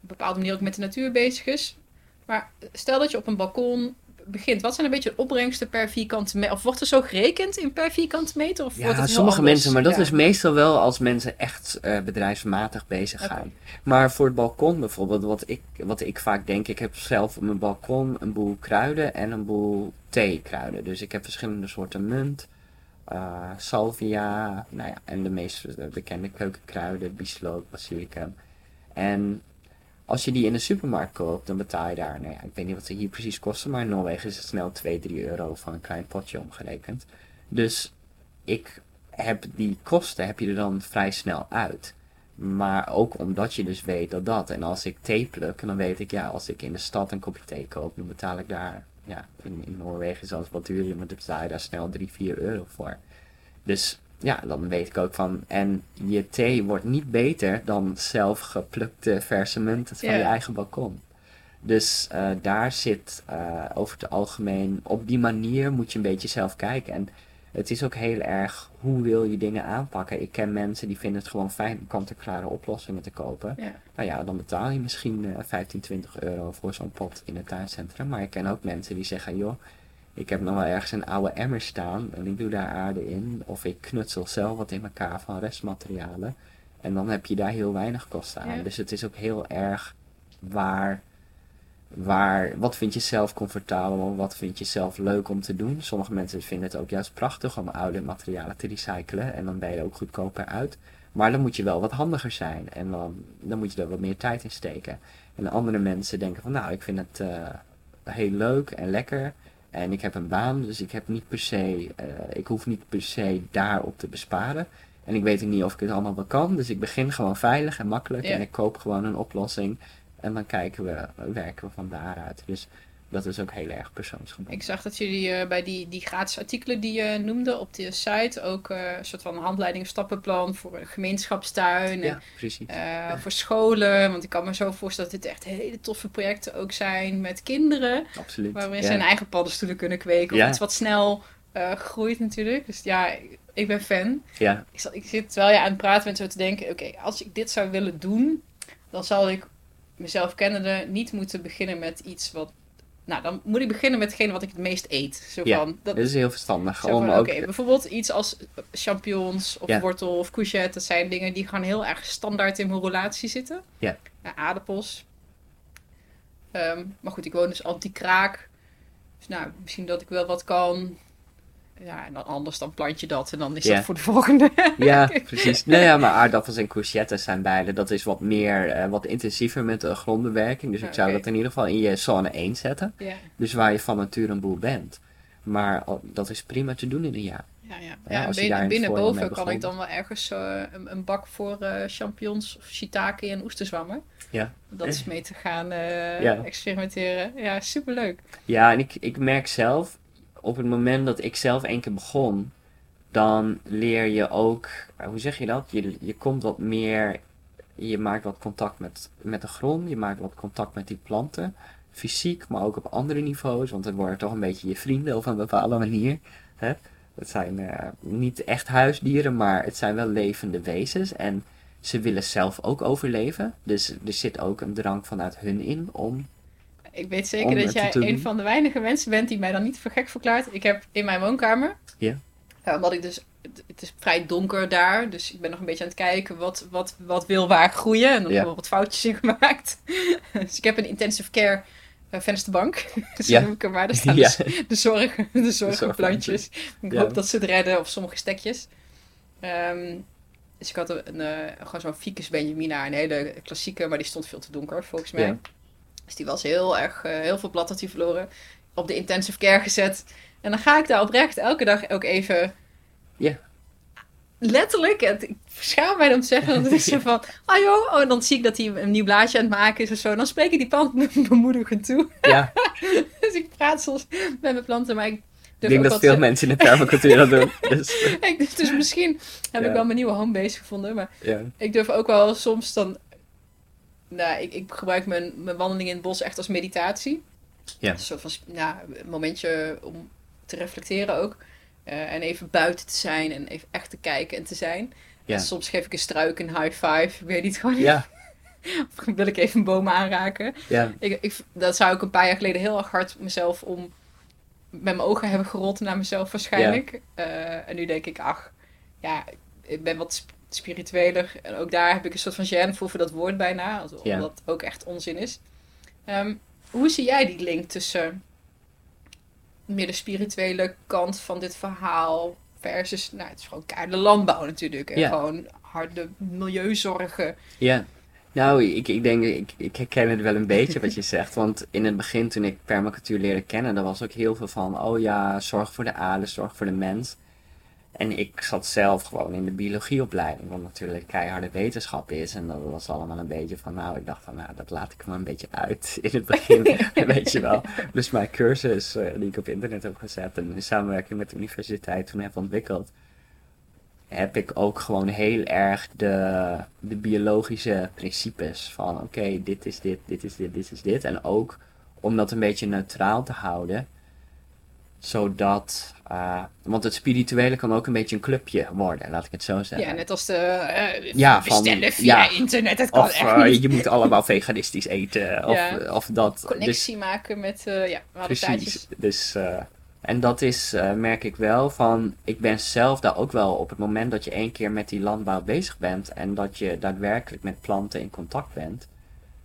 bepaalde manier ook met de natuur bezig is. Maar stel dat je op een balkon begint. Wat zijn een beetje de opbrengsten per vierkante meter? Of wordt er zo gerekend in per vierkante meter? Of wordt het sommige anders? Mensen. Maar dat is meestal wel als mensen echt bedrijfsmatig bezig gaan. Maar voor het balkon bijvoorbeeld. Wat ik vaak denk. Ik heb zelf op mijn balkon een boel kruiden en een boel... theekruiden. Dus ik heb verschillende soorten munt, salvia, en de meest bekende keukenkruiden, bieslook, basilicum. En als je die in de supermarkt koopt, dan betaal je daar, ik weet niet wat ze hier precies kosten, maar in Noorwegen is het snel 2-3 euro van een klein potje omgerekend. Dus die kosten heb je er dan vrij snel uit. Maar ook omdat je dus weet dat. En als ik thee pluk, dan weet ik, als ik in de stad een kopje thee koop, dan betaal ik daar... in Noorwegen is alles wat duurder, maar dan betaal je daar snel 3-4 euro voor. Dus dan weet ik ook van... En je thee wordt niet beter dan zelf geplukte verse munten van je eigen balkon. Dus daar zit over het algemeen... Op die manier moet je een beetje zelf kijken. En het is ook heel erg, hoe wil je dingen aanpakken? Ik ken mensen die vinden het gewoon fijn om kant-en-klare oplossingen te kopen. Ja. Dan betaal je misschien 15-20 euro voor zo'n pot in het tuincentrum. Maar ik ken ook mensen die zeggen, ik heb nog wel ergens een oude emmer staan en ik doe daar aarde in. Of ik knutsel zelf wat in elkaar van restmaterialen. En dan heb je daar heel weinig kosten aan. Ja. Dus het is ook heel erg wat vind je zelf comfortabel, wat vind je zelf leuk om te doen. Sommige mensen vinden het ook juist prachtig om oude materialen te recyclen en dan ben je er ook goedkoper uit. Maar dan moet je wel wat handiger zijn en dan moet je er wat meer tijd in steken. En andere mensen denken van ik vind het heel leuk en lekker en ik heb een baan, dus ik hoef niet per se daarop te besparen. En ik weet ook niet of ik het allemaal wel kan, dus ik begin gewoon veilig en makkelijk en ik koop gewoon een oplossing. En dan werken we van daaruit. Dus Dat is ook heel erg persoonsgebonden. Ik zag dat jullie bij die gratis artikelen die je noemde op de site ook een soort van handleiding, stappenplan voor een gemeenschapstuin. Ja, en, precies. Voor scholen, want ik kan me zo voorstellen dat dit echt hele toffe projecten ook zijn met kinderen. Absoluut. Waar we zijn eigen paddenstoelen kunnen kweken. Of iets wat snel groeit natuurlijk. Dus ja, ik ben fan. Ja. Ik zit terwijl je aan het praten bent zo te denken, oké, als ik dit zou willen doen, dan zal ik mezelf kennende niet moeten beginnen met iets wat... Nou, dan moet ik beginnen met hetgeen wat ik het meest eet. Zo van, dat is heel verstandig. Oké, bijvoorbeeld iets als champignons of wortel of courgette. Dat zijn dingen die gewoon heel erg standaard in mijn relatie zitten. Ja. Aardappels. Maar goed, ik woon dus anti-kraak. Dus nou, misschien dat ik wel wat kan. Ja, en dan anders dan plant je dat. En dan is dat voor de volgende. Ja, precies. Nou ja, maar aardappels en courgettes zijn beide. Dat is wat meer, wat intensiever met de grondbewerking. Dus ik zou dat in ieder geval in je zone 1 zetten. Yeah. Dus waar je van nature een boel bent. Maar dat is prima te doen in een jaar. Ja, als je daar binnenboven kan ik dan wel ergens een bak voor champignons of shiitake en oesterzwammen. Ja. Dat is mee te gaan experimenteren. Ja, superleuk. Ja, en ik merk zelf... Op het moment dat ik zelf één keer begon, dan leer je ook, hoe zeg je dat? Je komt wat meer, je maakt wat contact met de grond, je maakt wat contact met die planten. Fysiek, maar ook op andere niveaus, want het worden toch een beetje je vrienden op een bepaalde manier. Hè? Het zijn niet echt huisdieren, maar het zijn wel levende wezens en ze willen zelf ook overleven. Dus er zit ook een drang vanuit hun in om... Ik weet zeker dat jij een van de weinige mensen bent die mij dan niet voor gek verklaart. Ik heb in mijn woonkamer, omdat ik dus, het is vrij donker daar, dus ik ben nog een beetje aan het kijken wat wil waar groeien. En dan heb ik wat foutjes in gemaakt. Dus ik heb een intensive care vensterbank, zo noem ik hem maar. Daar staan dus de zorgenplantjes. Ik hoop dat ze het redden, of sommige stekjes. Dus ik had gewoon zo'n Ficus Benjamina, een hele klassieke, maar die stond veel te donker volgens mij. Ja. Dus die was heel veel blad had hij verloren. Op de intensive care gezet. En dan ga ik daar oprecht elke dag ook even... Letterlijk, ik schaam mij om te zeggen. Want het is zo van, en dan zie ik dat hij een nieuw blaadje aan het maken is of zo. Dan spreek ik die plant bemoedigend toe. Ja. Dus ik praat soms met mijn planten, maar ik denk dat veel mensen in de permacultuur dat doen. Dus misschien heb ik wel mijn nieuwe homebase gevonden. Maar ik durf ook wel soms dan... Nou, ik gebruik mijn wandeling in het bos echt als meditatie. Ja. Een soort van een momentje om te reflecteren ook. En even buiten te zijn en even echt te kijken en te zijn. Ja. En soms geef ik een struik een high five. Ik weet niet gewoon. Ja. Of wil ik even een boom aanraken. Ja. Dat zou ik een paar jaar geleden heel erg hard mezelf met mijn ogen hebben gerold naar mezelf waarschijnlijk. Ja. En nu denk ik, ik ben wat... spiritueler. En ook daar heb ik een soort van gêne voor dat woord bijna. Omdat dat ook echt onzin is. Hoe zie jij die link tussen meer de spirituele kant van dit verhaal versus, het is gewoon keiharde landbouw natuurlijk. En gewoon harde milieuzorgen. Ja. Nou, ik denk, ik herken het wel een beetje wat je zegt. Want in het begin toen ik permacultuur leerde kennen, daar was ook heel veel van, zorg voor de aarde, zorg voor de mens. En ik zat zelf gewoon in de biologieopleiding, wat natuurlijk keiharde wetenschap is. En dat was allemaal een beetje van, ik dacht van, dat laat ik maar een beetje uit in het begin, weet je wel. Dus mijn cursus die ik op internet heb gezet en in samenwerking met de universiteit toen heb ontwikkeld, heb ik ook gewoon heel erg de biologische principes van, oké, dit is dit, dit is dit, dit is dit. En ook om dat een beetje neutraal te houden. Zodat, want het spirituele kan ook een beetje een clubje worden, laat ik het zo zeggen. Ja, net als bestellen via internet, het kan of, echt niet. Je moet allemaal veganistisch eten, of dat. Connectie dus, maken met, precies, dus, en dat is, merk ik wel, van, ik ben zelf daar ook wel op het moment dat je één keer met die landbouw bezig bent en dat je daadwerkelijk met planten in contact bent,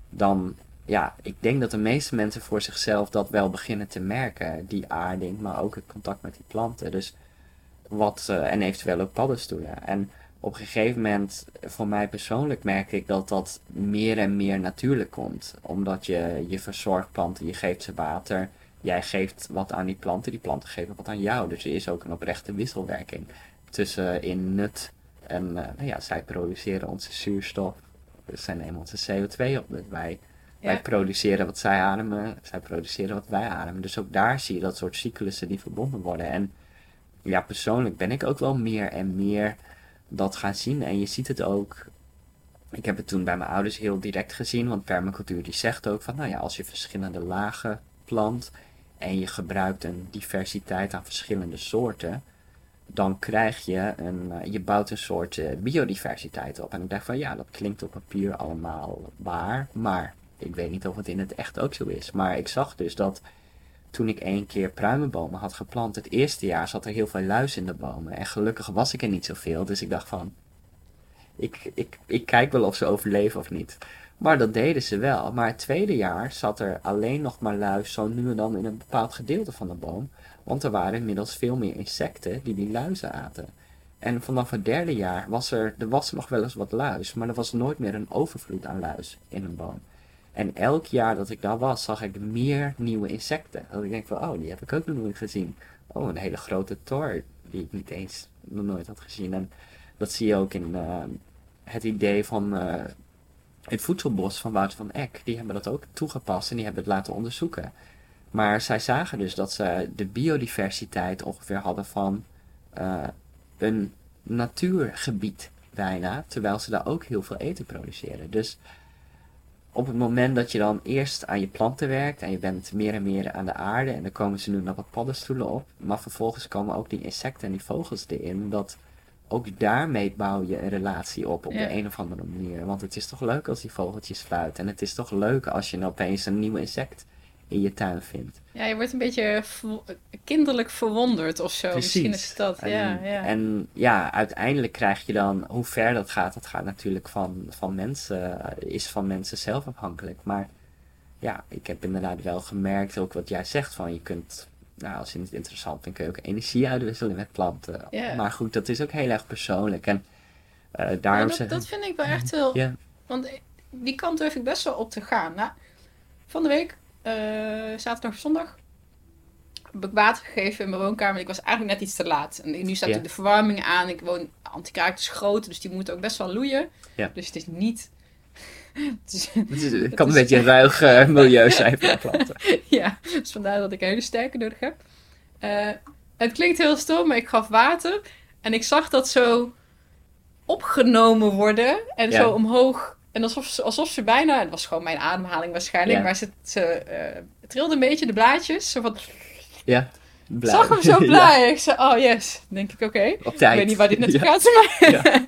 dan... Ja, ik denk dat de meeste mensen voor zichzelf dat wel beginnen te merken. Die aarding, maar ook het contact met die planten. Dus en eventueel ook paddenstoelen. En op een gegeven moment, voor mij persoonlijk, merk ik dat dat meer en meer natuurlijk komt. Omdat je verzorgt planten, je geeft ze water. Jij geeft wat aan die planten geven wat aan jou. Dus er is ook een oprechte wisselwerking tussen in nut en, zij produceren onze zuurstof. Dus zij nemen onze CO2 op, dus wij... Ja. Wij produceren wat zij ademen, zij produceren wat wij ademen. Dus ook daar zie je dat soort cyclussen die verbonden worden. En ja, persoonlijk ben ik ook wel meer en meer dat gaan zien. En je ziet het ook, ik heb het toen bij mijn ouders heel direct gezien. Want permacultuur die zegt ook van, nou ja, als je verschillende lagen plant en je gebruikt een diversiteit aan verschillende soorten, dan krijg je je bouwt een soort biodiversiteit op. En ik dacht van, ja, dat klinkt op papier allemaal waar, maar ik weet niet of het in het echt ook zo is. Maar ik zag dus dat toen ik 1 keer pruimenbomen had geplant, het eerste jaar zat er heel veel luis in de bomen. En gelukkig was ik er niet zoveel, dus ik dacht van, ik kijk wel of ze overleven of niet. Maar dat deden ze wel. Maar het tweede jaar zat er alleen nog maar luis zo nu en dan in een bepaald gedeelte van de boom. Want er waren inmiddels veel meer insecten die luizen aten. En vanaf het derde jaar was nog wel eens wat luis, maar er was nooit meer een overvloed aan luis in een boom. En elk jaar dat ik daar was, zag ik meer nieuwe insecten. Dat ik denk van, oh, die heb ik ook nog nooit gezien. Oh, een hele grote tor, die ik niet eens nog nooit had gezien. En dat zie je ook in het idee van het voedselbos van Wouter van Eck. Die hebben dat ook toegepast en die hebben het laten onderzoeken. Maar zij zagen dus dat ze de biodiversiteit ongeveer hadden van een natuurgebied bijna. Terwijl ze daar ook heel veel eten produceren. Dus op het moment dat je dan eerst aan je planten werkt en je bent meer en meer aan de aarde, en dan komen ze nu nog wat paddenstoelen op, maar vervolgens komen ook die insecten en die vogels erin, dat ook daarmee bouw je een relatie op de een of andere manier. Want het is toch leuk als die vogeltjes fluiten en het is toch leuk als je nou opeens een nieuw insect in je tuin vindt. Ja, je wordt een beetje kinderlijk verwonderd of zo. Precies. Misschien is dat, ja. En ja, uiteindelijk krijg je dan, hoe ver dat gaat natuurlijk van mensen, is van mensen zelf afhankelijk. Maar ja, ik heb inderdaad wel gemerkt, ook wat jij zegt, van je kunt, nou, als je het interessant vindt, kun je ook energie uitwisselen met planten. Yeah. Maar goed, dat is ook heel erg persoonlijk. En daarom dat vind ik wel echt heel, yeah. Want die kant durf ik best wel op te gaan. Nou, van de week, zaterdag of zondag, heb ik water gegeven in mijn woonkamer. Ik was eigenlijk net iets te laat. En nu staat de verwarming aan. Ik woon, antikraak is groot, dus die moet ook best wel loeien. Ja. Dus het is niet... het kan een beetje een ruig milieu zijn voor de planten. Ja, dus vandaar dat ik een hele sterke nodig heb. Het klinkt heel stom, maar ik gaf water. En ik zag dat zo opgenomen worden. En zo omhoog. En alsof ze bijna, het was gewoon mijn ademhaling waarschijnlijk, maar ze trilde een beetje de blaadjes. Zo van, ja, blij. Zag hem zo blij. Ja. Ik zei, oh yes, denk ik, oké. Op tijd. Ik weet niet waar dit naartoe gaat, maar,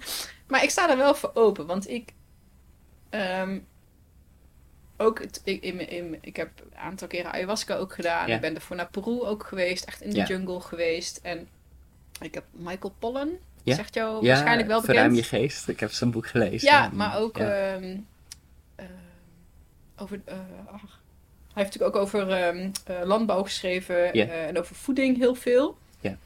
maar ik sta er wel voor open. Want ik, ik heb een aantal keren ayahuasca ook gedaan. Ja. Ik ben ervoor naar Peru ook geweest, echt in de jungle geweest. En ik heb Michael Pollan. Ja. Zegt jou waarschijnlijk wel bekend. Ja, Verruim je geest. Ik heb zijn boek gelezen. Ja, maar ook over... hij heeft natuurlijk ook over landbouw geschreven en over voeding heel veel. Ja.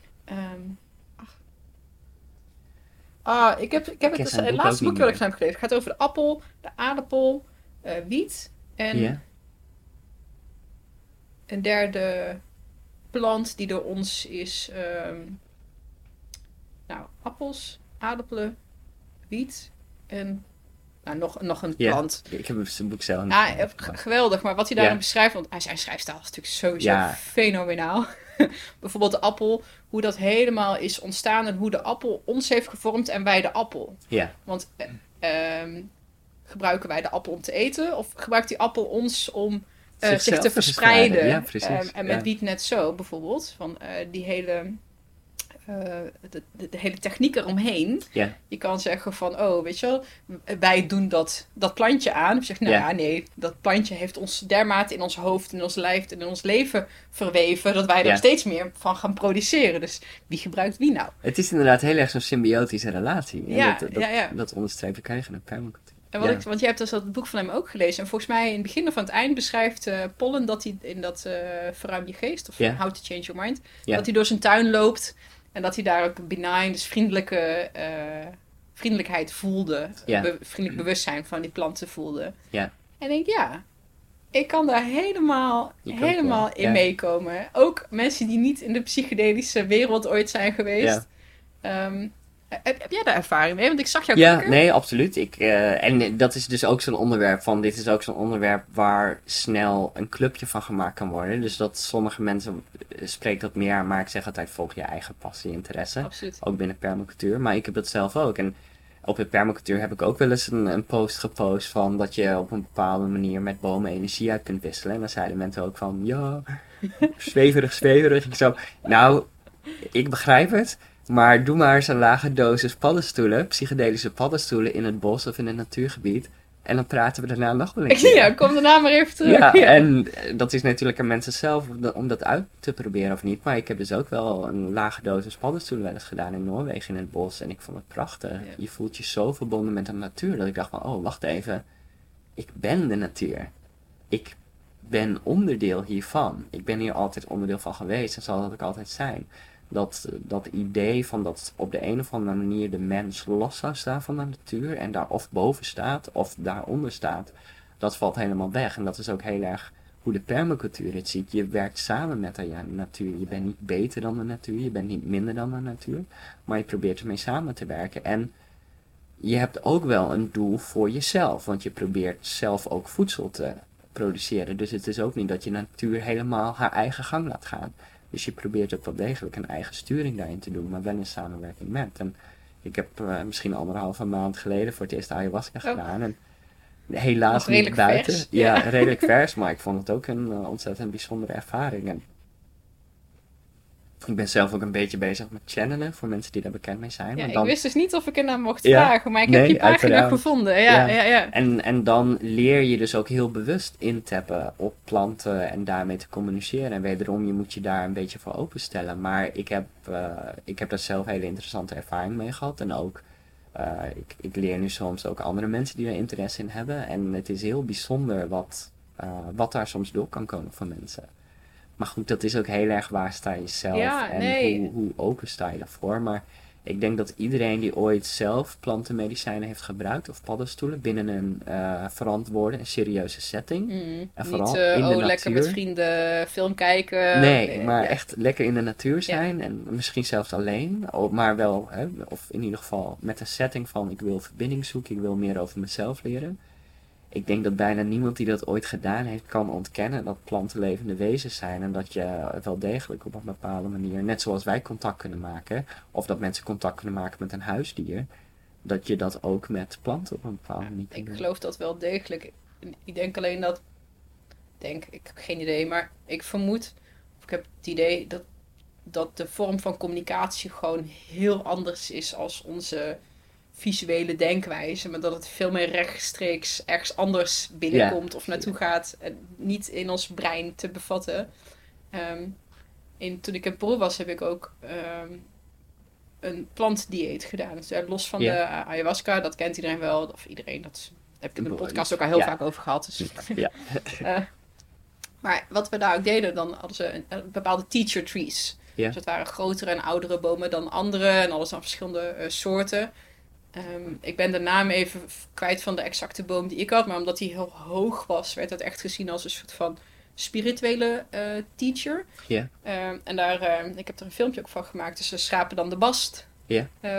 Ik heb het laatste boek dat ik heb gelezen. Het gaat over de appel, de aardappel, wiet en een derde plant die door ons is... Nou, appels, aardappelen, wiet en nog een plant. Ja, ik heb zijn boek zelf niet. Ah, geweldig, maar wat hij daarin beschrijft, want zijn schrijfstaal is natuurlijk sowieso fenomenaal. Bijvoorbeeld de appel, hoe dat helemaal is ontstaan en hoe de appel ons heeft gevormd en wij de appel. Ja. Want gebruiken wij de appel om te eten of gebruikt die appel ons om zich te verspreiden? Ja, precies. En met wiet net zo bijvoorbeeld, van die hele... de hele techniek eromheen. Yeah. Je kan zeggen van, oh, weet je wel, wij doen dat plantje aan. Of zeg, nou ja, nee, dat plantje heeft ons dermate in ons hoofd, in ons lijf en in ons leven verweven, dat wij er steeds meer van gaan produceren. Dus wie gebruikt wie nou? Het is inderdaad heel erg zo'n symbiotische relatie. Ja, dat onderstrepen krijgen naar permacultuur. En want je hebt dus dat boek van hem ook gelezen. En volgens mij in het begin of aan het eind beschrijft Pollen dat hij in dat Verruim je geest, of How to Change Your Mind, dat hij door zijn tuin loopt. En dat hij daar ook benign, dus vriendelijkheid voelde. Yeah. Vriendelijk bewustzijn van die planten voelde. Yeah. En ik denk, ik kan daar helemaal in meekomen. Ook mensen die niet in de psychedelische wereld ooit zijn geweest. Yeah. Heb jij daar ervaring mee? Want ik zag jou kijken. Ja, nee, absoluut. En dat is dus ook zo'n onderwerp van... Dit is ook zo'n onderwerp waar snel een clubje van gemaakt kan worden. Dus dat sommige mensen spreekt dat meer. Maar ik zeg altijd, volg je eigen passie, interesse. Absoluut. Ook binnen permacultuur. Maar ik heb dat zelf ook. En op het permacultuur heb ik ook wel eens een post gepost van... Dat je op een bepaalde manier met bomen energie uit kunt wisselen. En dan zeiden mensen ook van... Ja, zweverig. Ik zo, nou, ik begrijp het. Maar doe maar eens een lage dosis paddenstoelen, psychedelische paddenstoelen in het bos of in het natuurgebied. En dan praten we daarna nog wel eens. Ja, kom daarna maar even terug. Ja, en dat is natuurlijk aan mensen zelf om dat uit te proberen of niet. Maar ik heb dus ook wel een lage dosis paddenstoelen wel eens gedaan in Noorwegen in het bos. En ik vond het prachtig. Ja. Je voelt je zo verbonden met de natuur dat ik dacht van, oh, wacht even. Ik ben de natuur. Ik ben onderdeel hiervan. Ik ben hier altijd onderdeel van geweest en zal dat ook altijd zijn. Dat idee van dat op de een of andere manier de mens los zou staan van de natuur en daar of boven staat of daaronder staat, dat valt helemaal weg. En dat is ook heel erg hoe de permacultuur het ziet. Je werkt samen met de natuur. Je bent niet beter dan de natuur, je bent niet minder dan de natuur, maar je probeert ermee samen te werken. En je hebt ook wel een doel voor jezelf, want je probeert zelf ook voedsel te produceren. Dus het is ook niet dat je natuur helemaal haar eigen gang laat gaan. Dus je probeert ook wel degelijk een eigen sturing daarin te doen, maar wel in samenwerking met. En ik heb misschien anderhalve maand geleden voor het eerst ayahuasca gedaan. En helaas niet buiten. Vers. Ja, redelijk vers, maar ik vond het ook een ontzettend bijzondere ervaring. En ik ben zelf ook een beetje bezig met channelen, voor mensen die daar bekend mee zijn. Ja, maar dan... Ik wist dus niet of ik ernaar mocht vragen, maar ik heb die pagina gevonden. Ja. En dan leer je dus ook heel bewust intappen op planten en daarmee te communiceren. En wederom, je moet je daar een beetje voor openstellen. Maar ik heb daar zelf hele interessante ervaring mee gehad. En ook, ik leer nu soms ook andere mensen die daar interesse in hebben. En het is heel bijzonder wat daar soms door kan komen van mensen. Maar goed, dat is ook heel erg waar sta je zelf hoe open sta je daarvoor. Maar ik denk dat iedereen die ooit zelf plantenmedicijnen heeft gebruikt of paddenstoelen binnen een verantwoorde en serieuze setting. En vooral in de natuur. Lekker met vrienden film kijken. Nee, maar echt lekker in de natuur zijn en misschien zelfs alleen. Maar wel, of in ieder geval met een setting van ik wil verbinding zoeken, ik wil meer over mezelf leren. Ik denk dat bijna niemand die dat ooit gedaan heeft kan ontkennen dat planten levende wezens zijn. En dat je wel degelijk op een bepaalde manier, net zoals wij contact kunnen maken. Of dat mensen contact kunnen maken met een huisdier. Dat je dat ook met planten op een bepaalde manier kan doen. Ik geloof dat wel degelijk. Ik denk alleen dat, ik heb geen idee, maar ik vermoed, of ik heb het idee dat de vorm van communicatie gewoon heel anders is als onze... visuele denkwijze, maar dat het veel meer rechtstreeks ergens anders binnenkomt of naartoe gaat, niet in ons brein te bevatten. Toen ik in Peru was, heb ik ook een plantdieet gedaan. Dus los van de ayahuasca, dat kent iedereen wel, of iedereen, dat heb ik in de podcast ook al heel vaak over gehad. Dus. Ja. Maar wat we daar ook deden, dan hadden ze een bepaalde teacher trees. Ja. Dus dat waren grotere en oudere bomen dan andere en alles aan verschillende soorten. Ik ben de naam even kwijt van de exacte boom die ik had. Maar omdat die heel hoog was, werd dat echt gezien als een soort van spirituele teacher. Yeah. En daar, ik heb er een filmpje ook van gemaakt. Dus ze schrapen dan de bast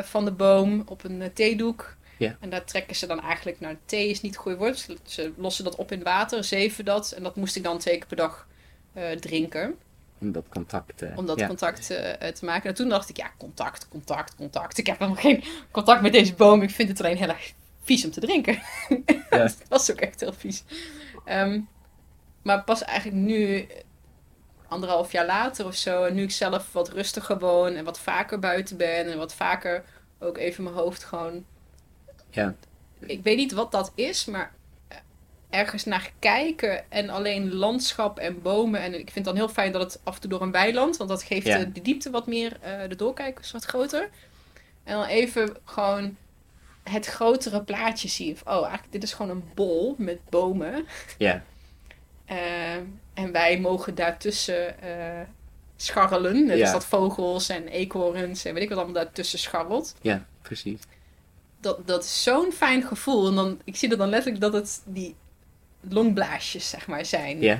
van de boom op een theedoek. Yeah. En daar trekken ze dan eigenlijk naar thee is niet het goede woord. Ze lossen dat op in water, zeven dat. En dat moest ik dan 2 keer per dag drinken. Om dat contact te maken. En toen dacht ik, ja, contact. Ik heb helemaal geen contact met deze boom. Ik vind het alleen heel erg vies om te drinken. Ja. Dat was ook echt heel vies. Maar pas eigenlijk nu, 1,5 jaar later of zo... en nu ik zelf wat rustiger woon... en wat vaker buiten ben... en wat vaker ook even mijn hoofd gewoon... Ja. Ik weet niet wat dat is, maar... ergens naar kijken en alleen landschap en bomen. En ik vind het dan heel fijn dat het af en toe door een weiland... want dat geeft de diepte wat meer, de doorkijkers wat groter. En dan even gewoon het grotere plaatje zien. Of, eigenlijk dit is gewoon een bol met bomen. Ja. En wij mogen daartussen scharrelen. Dus dat vogels en eekhoorns en weet ik wat allemaal daartussen scharrelt. Ja, precies. Dat is zo'n fijn gevoel. En dan, ik zie dat dan letterlijk dat het die... longblaasjes, zeg maar, zijn. Yeah.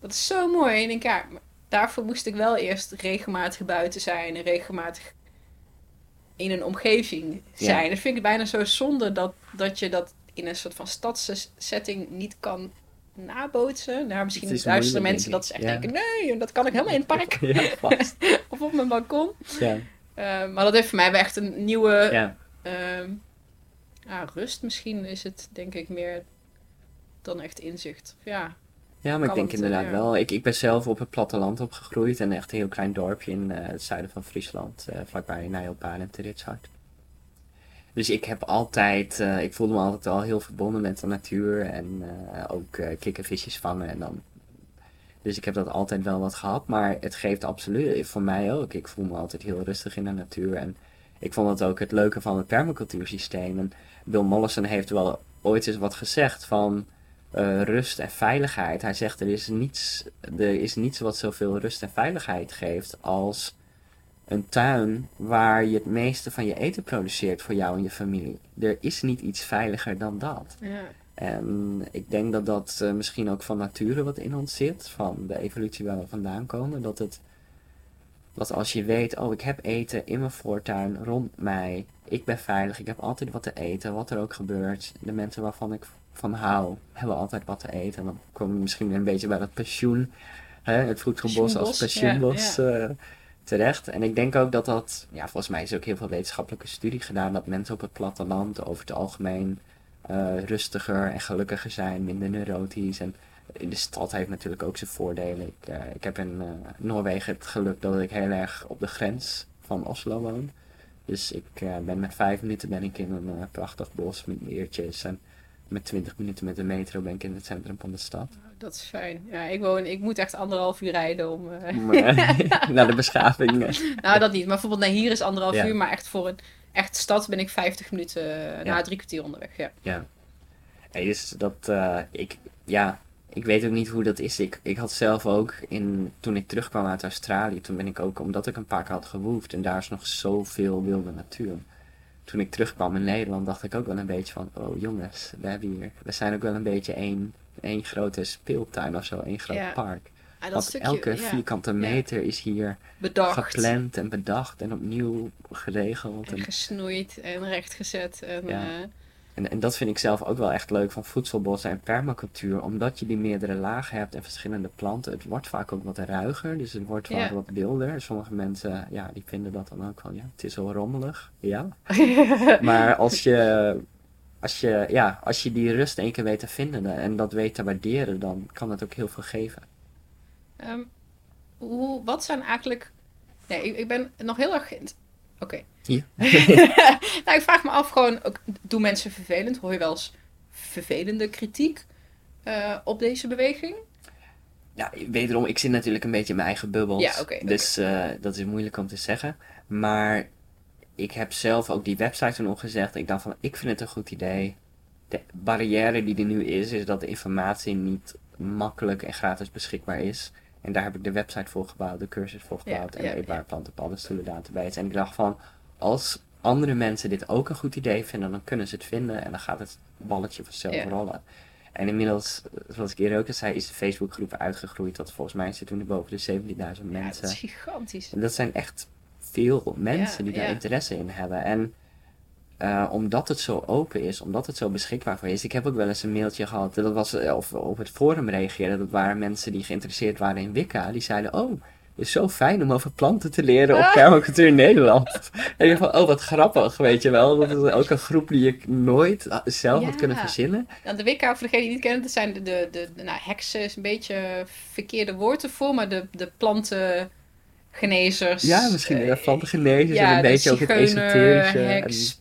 Dat is zo mooi. En ik denk, daarvoor moest ik wel eerst regelmatig buiten zijn en regelmatig in een omgeving zijn. Ja. Dat vind ik bijna zo zonde dat je dat in een soort van stadssetting niet kan nabootsen. Nou, misschien duizenden mensen dat ze echt denken, nee, dat kan ik helemaal in het park. Ja, vast. Of op mijn balkon. Ja. Maar dat heeft voor mij echt een nieuwe rust. Misschien is het denk ik meer dan echt inzicht. Ja. Ja, maar ik denk inderdaad wel. Ik ben zelf op het platteland opgegroeid en echt een heel klein dorpje in het zuiden van Friesland, vlakbij Nijlpaarden en Ritshart. Dus ik heb altijd, ik voelde me altijd al heel verbonden met de natuur en ook kikkervisjes vangen en dan. Dus ik heb dat altijd wel wat gehad, maar het geeft absoluut, voor mij ook, ik voel me altijd heel rustig in de natuur en ik vond dat ook het leuke van het permacultuursysteem. En Bill Mollison heeft wel ooit eens wat gezegd van rust en veiligheid. Hij zegt er is niets wat zoveel rust en veiligheid geeft als een tuin waar je het meeste van je eten produceert voor jou en je familie. Er is niet iets veiliger dan dat. Ja. En ik denk dat dat misschien ook van nature wat in ons zit, van de evolutie waar we vandaan komen. Dat als je weet, oh, ik heb eten in mijn voortuin, rond mij, ik ben veilig, ik heb altijd wat te eten, wat er ook gebeurt. De mensen waarvan ik van hou, hebben altijd wat te eten. En dan kom je misschien een beetje bij dat pensioen, het voedselbos als pensioenbos terecht. En ik denk ook dat, ja, volgens mij is ook heel veel wetenschappelijke studie gedaan, dat mensen op het platteland over het algemeen rustiger en gelukkiger zijn, minder neurotisch. En de stad heeft natuurlijk ook zijn voordelen. Ik heb in Noorwegen het geluk dat ik heel erg op de grens van Oslo woon. Dus ik ben met 5 minuten ben ik in een prachtig bos met meertjes. En met 20 minuten met de metro ben ik in het centrum van de stad. Dat is fijn. Ja, ik moet echt 1,5 uur rijden om naar de beschaving. Nou, dat niet. Maar bijvoorbeeld naar hier is 1,5 uur. Maar echt voor een echt stad ben ik 50 minuten na 3 kwartier onderweg. Ja. Ja. Hey, dus dat ik weet ook niet hoe dat is. Ik had zelf ook, toen ik terugkwam uit Australië, toen ben ik ook, omdat ik een paar keer had gewoefd en daar is nog zoveel wilde natuur. Toen ik terugkwam in Nederland dacht ik ook wel een beetje van, oh jongens, we zijn ook wel een beetje één grote speeltuin of zo, één groot park. En want stukje, elke vierkante meter is hier gepland en bedacht en opnieuw geregeld. En gesnoeid en rechtgezet. En dat vind ik zelf ook wel echt leuk van voedselbossen en permacultuur. Omdat je die meerdere lagen hebt en verschillende planten. Het wordt vaak ook wat ruiger. Dus het wordt vaak wat wilder. Sommige mensen, die vinden dat dan ook wel. Ja, het is al rommelig. Ja. Maar als je die rust één keer weet te vinden en dat weet te waarderen, dan kan dat ook heel veel geven. Wat zijn eigenlijk... Nee, ik ben nog heel erg... Oké. Ja. Nou, ik vraag me af gewoon, doen mensen vervelend? Hoor je wel eens vervelende kritiek op deze beweging? Ja, wederom, ik zit natuurlijk een beetje in mijn eigen bubbels. Ja, okay, dus dat is moeilijk om te zeggen. Maar ik heb zelf ook die website toen opgezegd. Ik dacht van, ik vind het een goed idee. De barrière die er nu is dat de informatie niet makkelijk en gratis beschikbaar is. En daar heb ik de website voor gebouwd, de cursus voor gebouwd en eetbare planten, paddenstoelen, database. En ik dacht van, als andere mensen dit ook een goed idee vinden, dan kunnen ze het vinden en dan gaat het balletje vanzelf rollen. En inmiddels, zoals ik eerder ook al zei, is de Facebookgroep uitgegroeid. Dat volgens mij zitten toen boven de 17.000 mensen. Ja, dat is gigantisch. En dat zijn echt veel mensen die daar interesse in hebben. En omdat het zo open is, omdat het zo beschikbaar voor is. Ik heb ook wel eens een mailtje gehad, dat was of op het forum reageren. Dat waren mensen die geïnteresseerd waren in Wicca. Die zeiden, oh, het is zo fijn om over planten te leren op Permacultuur Nederland. En ik dacht van, oh, wat grappig, weet je wel. Dat is ook een groep die ik nooit zelf had kunnen verzinnen. Nou, de Wicca, voor degenen die niet kennen, dat zijn de heksen is een beetje verkeerde woord ervoor, maar de planten... Genezers. Ja, misschien plantengenezers en een beetje ook het esoterische. Heks,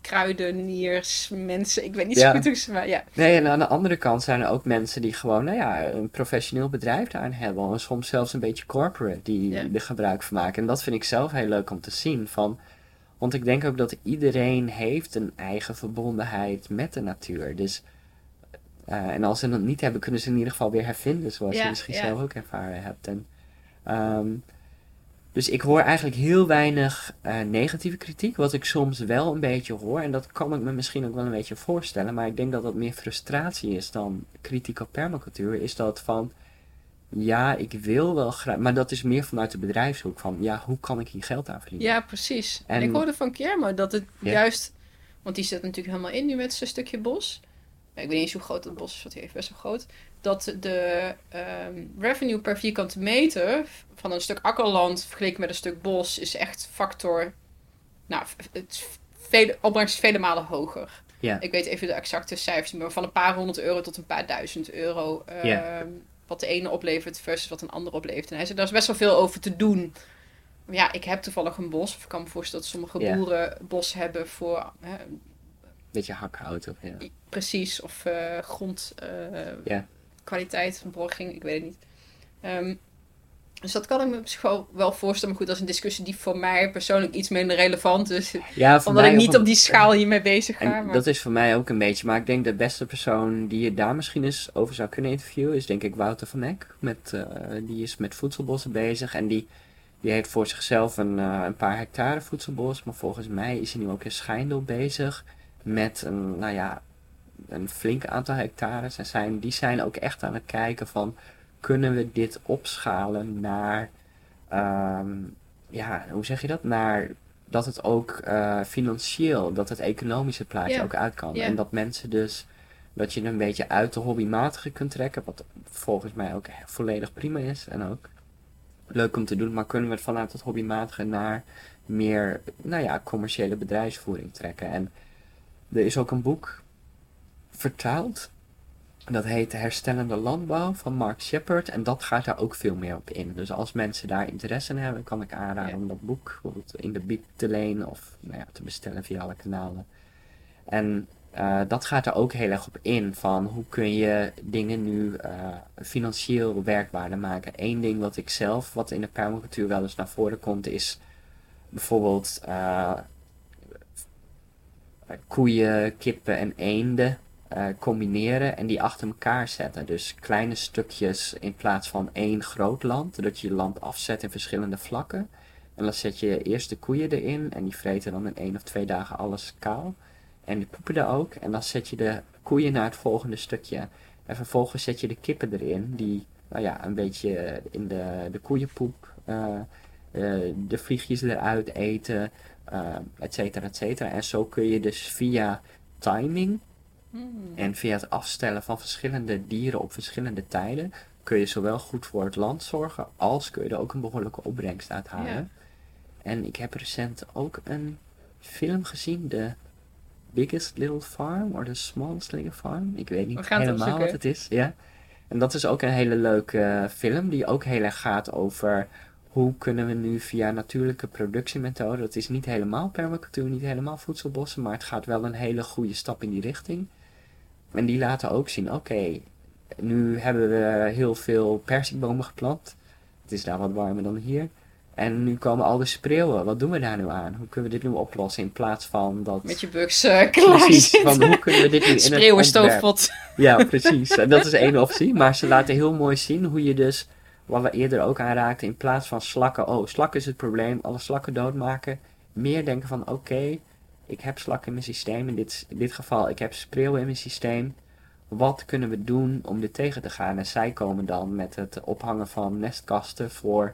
kruideniers, mensen. Ik weet niet zo goed hoe ze... Maar Nee, en aan de andere kant zijn er ook mensen die gewoon een professioneel bedrijf daarin hebben. En soms zelfs een beetje corporate die er gebruik van maken. En dat vind ik zelf heel leuk om te zien. Want ik denk ook dat iedereen heeft een eigen verbondenheid met de natuur. Dus... en als ze dat niet hebben, kunnen ze in ieder geval weer hervinden. Zoals je misschien zelf ook ervaren hebt. En... dus ik hoor eigenlijk heel weinig negatieve kritiek, wat ik soms wel een beetje hoor. En dat kan ik me misschien ook wel een beetje voorstellen, maar ik denk dat dat meer frustratie is dan kritiek op permacultuur. Is dat van, ja, ik wil wel graag, maar dat is meer vanuit de bedrijfshoek van, ja, hoe kan ik hier geld aan verdienen? Ja, precies. En ik hoorde van Kiermo dat het juist, want die zit natuurlijk helemaal in nu met zijn stukje bos. Ik weet niet eens hoe groot dat bos is, want die heeft best wel groot. Dat de revenue per vierkante meter van een stuk akkerland vergeleken met een stuk bos is echt factor, nou, opbrengst vele malen hoger. Ja. Ik weet even de exacte cijfers, maar van een paar €100 tot een paar €1000. Wat de ene oplevert versus wat een ander oplevert. En hij zei, daar is best wel veel over te doen. Maar ja, ik heb toevallig een bos. Of ik kan me voorstellen dat sommige boeren bos hebben voor... beetje hakhout of precies, of grondkwaliteit van borging, ik weet het niet. Dus dat kan ik me misschien wel voorstellen. Maar goed, dat is een discussie die voor mij persoonlijk iets minder relevant is. Ja, omdat ik niet op die schaal hiermee bezig ga. Maar... dat is voor mij ook een beetje. Maar ik denk de beste persoon die je daar misschien eens over zou kunnen interviewen... is denk ik Wouter van Eck. Die is met voedselbossen bezig. En die heeft voor zichzelf een paar hectare voedselbos. Maar volgens mij is hij nu ook in Schijndel bezig... met een flink aantal hectares. En die zijn ook echt aan het kijken van... kunnen we dit opschalen naar... hoe zeg je dat? Naar dat het ook financieel... dat het economische plaatje ook uit kan. Yeah. En dat mensen dus... dat je een beetje uit de hobbymatige kunt trekken. Wat volgens mij ook volledig prima is. En ook leuk om te doen. Maar kunnen we het vanuit het hobbymatige... naar meer commerciële bedrijfsvoering trekken. En er is ook een boek vertaald. Dat heet Herstellende Landbouw van Mark Shepherd. En dat gaat daar ook veel meer op in. Dus als mensen daar interesse in hebben, kan ik aanraden om dat boek bijvoorbeeld in de bieb te lenen. Of te bestellen via alle kanalen. En dat gaat daar ook heel erg op in. Van hoe kun je dingen nu financieel werkbaarder maken. Eén ding wat ik zelf, wat in de permacultuur wel eens naar voren komt, is bijvoorbeeld... koeien, kippen en eenden combineren en die achter elkaar zetten. Dus kleine stukjes in plaats van één groot land. Dat je land afzet in verschillende vlakken. En dan zet je eerst de koeien erin en die vreten dan in 1 of 2 dagen alles kaal. En die poepen er ook. En dan zet je de koeien naar het volgende stukje. En vervolgens zet je de kippen erin die een beetje in de koeienpoep... de vliegjes eruit eten, et cetera, et cetera. En zo kun je dus via timing en via het afstellen van verschillende dieren op verschillende tijden... kun je zowel goed voor het land zorgen, als kun je er ook een behoorlijke opbrengst uit halen. Ja. En ik heb recent ook een film gezien, The Biggest Little Farm, of The Smallest Little Farm. Ik weet niet helemaal wat het is. Ja. En dat is ook een hele leuke film, die ook heel erg gaat over... hoe kunnen we nu via natuurlijke productiemethoden... dat is niet helemaal permacultuur, niet helemaal voedselbossen... maar het gaat wel een hele goede stap in die richting. En die laten ook zien... oké, nu hebben we heel veel perzikbomen geplant. Het is daar wat warmer dan hier. En nu komen al de spreeuwen. Wat doen we daar nu aan? Hoe kunnen we dit nu oplossen in plaats van dat... met je buks klaar zitten. Van hoe kunnen we dit nu in het spreeuwenstoofpot. Ja, precies. Dat is één optie. Maar ze laten heel mooi zien hoe je dus... wat we eerder ook aanraakten, in plaats van slakken. Oh, slakken is het probleem, alle slakken doodmaken. Meer denken van, oké, ik heb slakken in mijn systeem. In dit geval, ik heb spreeuwen in mijn systeem. Wat kunnen we doen om dit tegen te gaan? En zij komen dan met het ophangen van nestkasten voor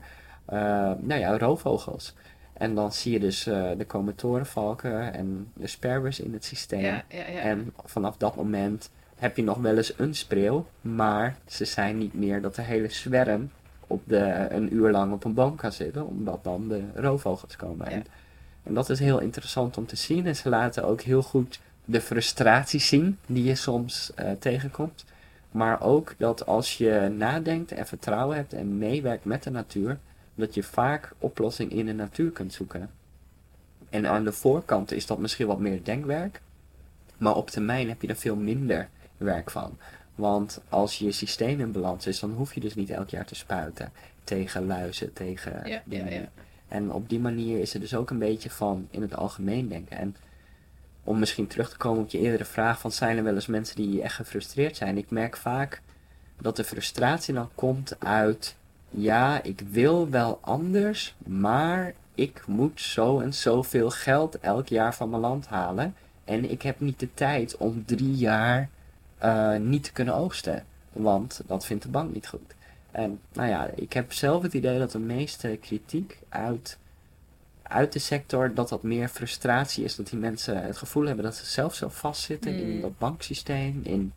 roofvogels. En dan zie je dus, er komen torenvalken en de sperwers in het systeem. Ja. En vanaf dat moment... heb je nog wel eens een spreeuw, maar ze zijn niet meer dat de hele zwerm een uur lang op een boom kan zitten, omdat dan de roofvogels komen. Ja. En dat is heel interessant om te zien. En ze laten ook heel goed de frustraties zien die je soms tegenkomt. Maar ook dat als je nadenkt en vertrouwen hebt en meewerkt met de natuur, dat je vaak oplossing in de natuur kunt zoeken. En aan de voorkant is dat misschien wat meer denkwerk, maar op termijn heb je er veel minder werk van. Want als je systeem in balans is, dan hoef je dus niet elk jaar te spuiten tegen luizen, tegen dingen. Ja. En op die manier is er dus ook een beetje van in het algemeen denken. En om misschien terug te komen op je eerdere vraag van zijn er wel eens mensen die echt gefrustreerd zijn. Ik merk vaak dat de frustratie dan komt uit ik wil wel anders, maar ik moet zo en zoveel geld elk jaar van mijn land halen. En ik heb niet de tijd om 3 jaar niet te kunnen oogsten. Want dat vindt de bank niet goed. En nou ja, ik heb zelf het idee dat de meeste kritiek uit de sector, dat meer frustratie is. Dat die mensen het gevoel hebben dat ze zelf zo vastzitten in dat banksysteem, in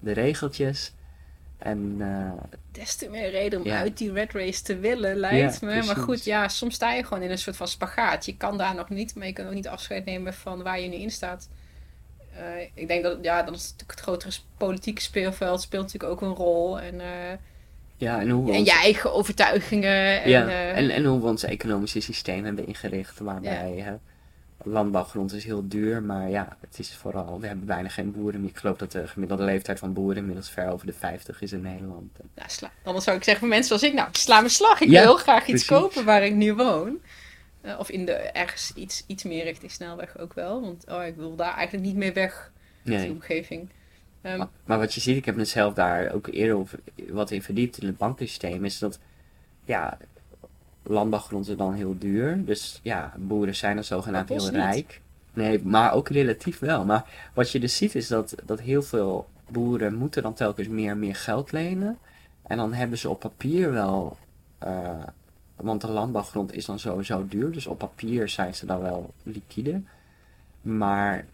de regeltjes. En, des te meer reden om uit die red race te willen, lijkt me. Precies. Maar goed, ja, soms sta je gewoon in een soort van spagaat. Je kan daar nog niet, maar je kan ook niet afscheid nemen van waar je nu in staat. Ik denk dat, dat is natuurlijk het grotere politieke speelveld speelt natuurlijk ook een rol. En, je eigen overtuigingen. En hoe we ons economische systeem hebben ingericht. Waarbij landbouwgrond is heel duur. Maar ja, het is vooral, we hebben bijna geen boeren meer. Ik geloof dat de gemiddelde leeftijd van boeren inmiddels ver over de 50 is in Nederland. Nou, anders zou ik zeggen voor mensen zoals ik. Nou, sla mijn slag. Ik wil heel graag iets kopen waar ik nu woon. Of in ergens iets meer richting snelweg ook wel. Want ik wil daar eigenlijk niet meer weg. Nee. Die omgeving. Maar wat je ziet, ik heb mezelf daar ook eerder wat in verdiept in het bankensysteem, is dat landbouwgrond is dan heel duur. Dus boeren zijn dan zogenaamd heel rijk. Nee, maar ook relatief wel. Maar wat je dus ziet is dat heel veel boeren moeten dan telkens meer en meer geld lenen. En dan hebben ze op papier wel, want de landbouwgrond is dan sowieso duur. Dus op papier zijn ze dan wel liquide. Maar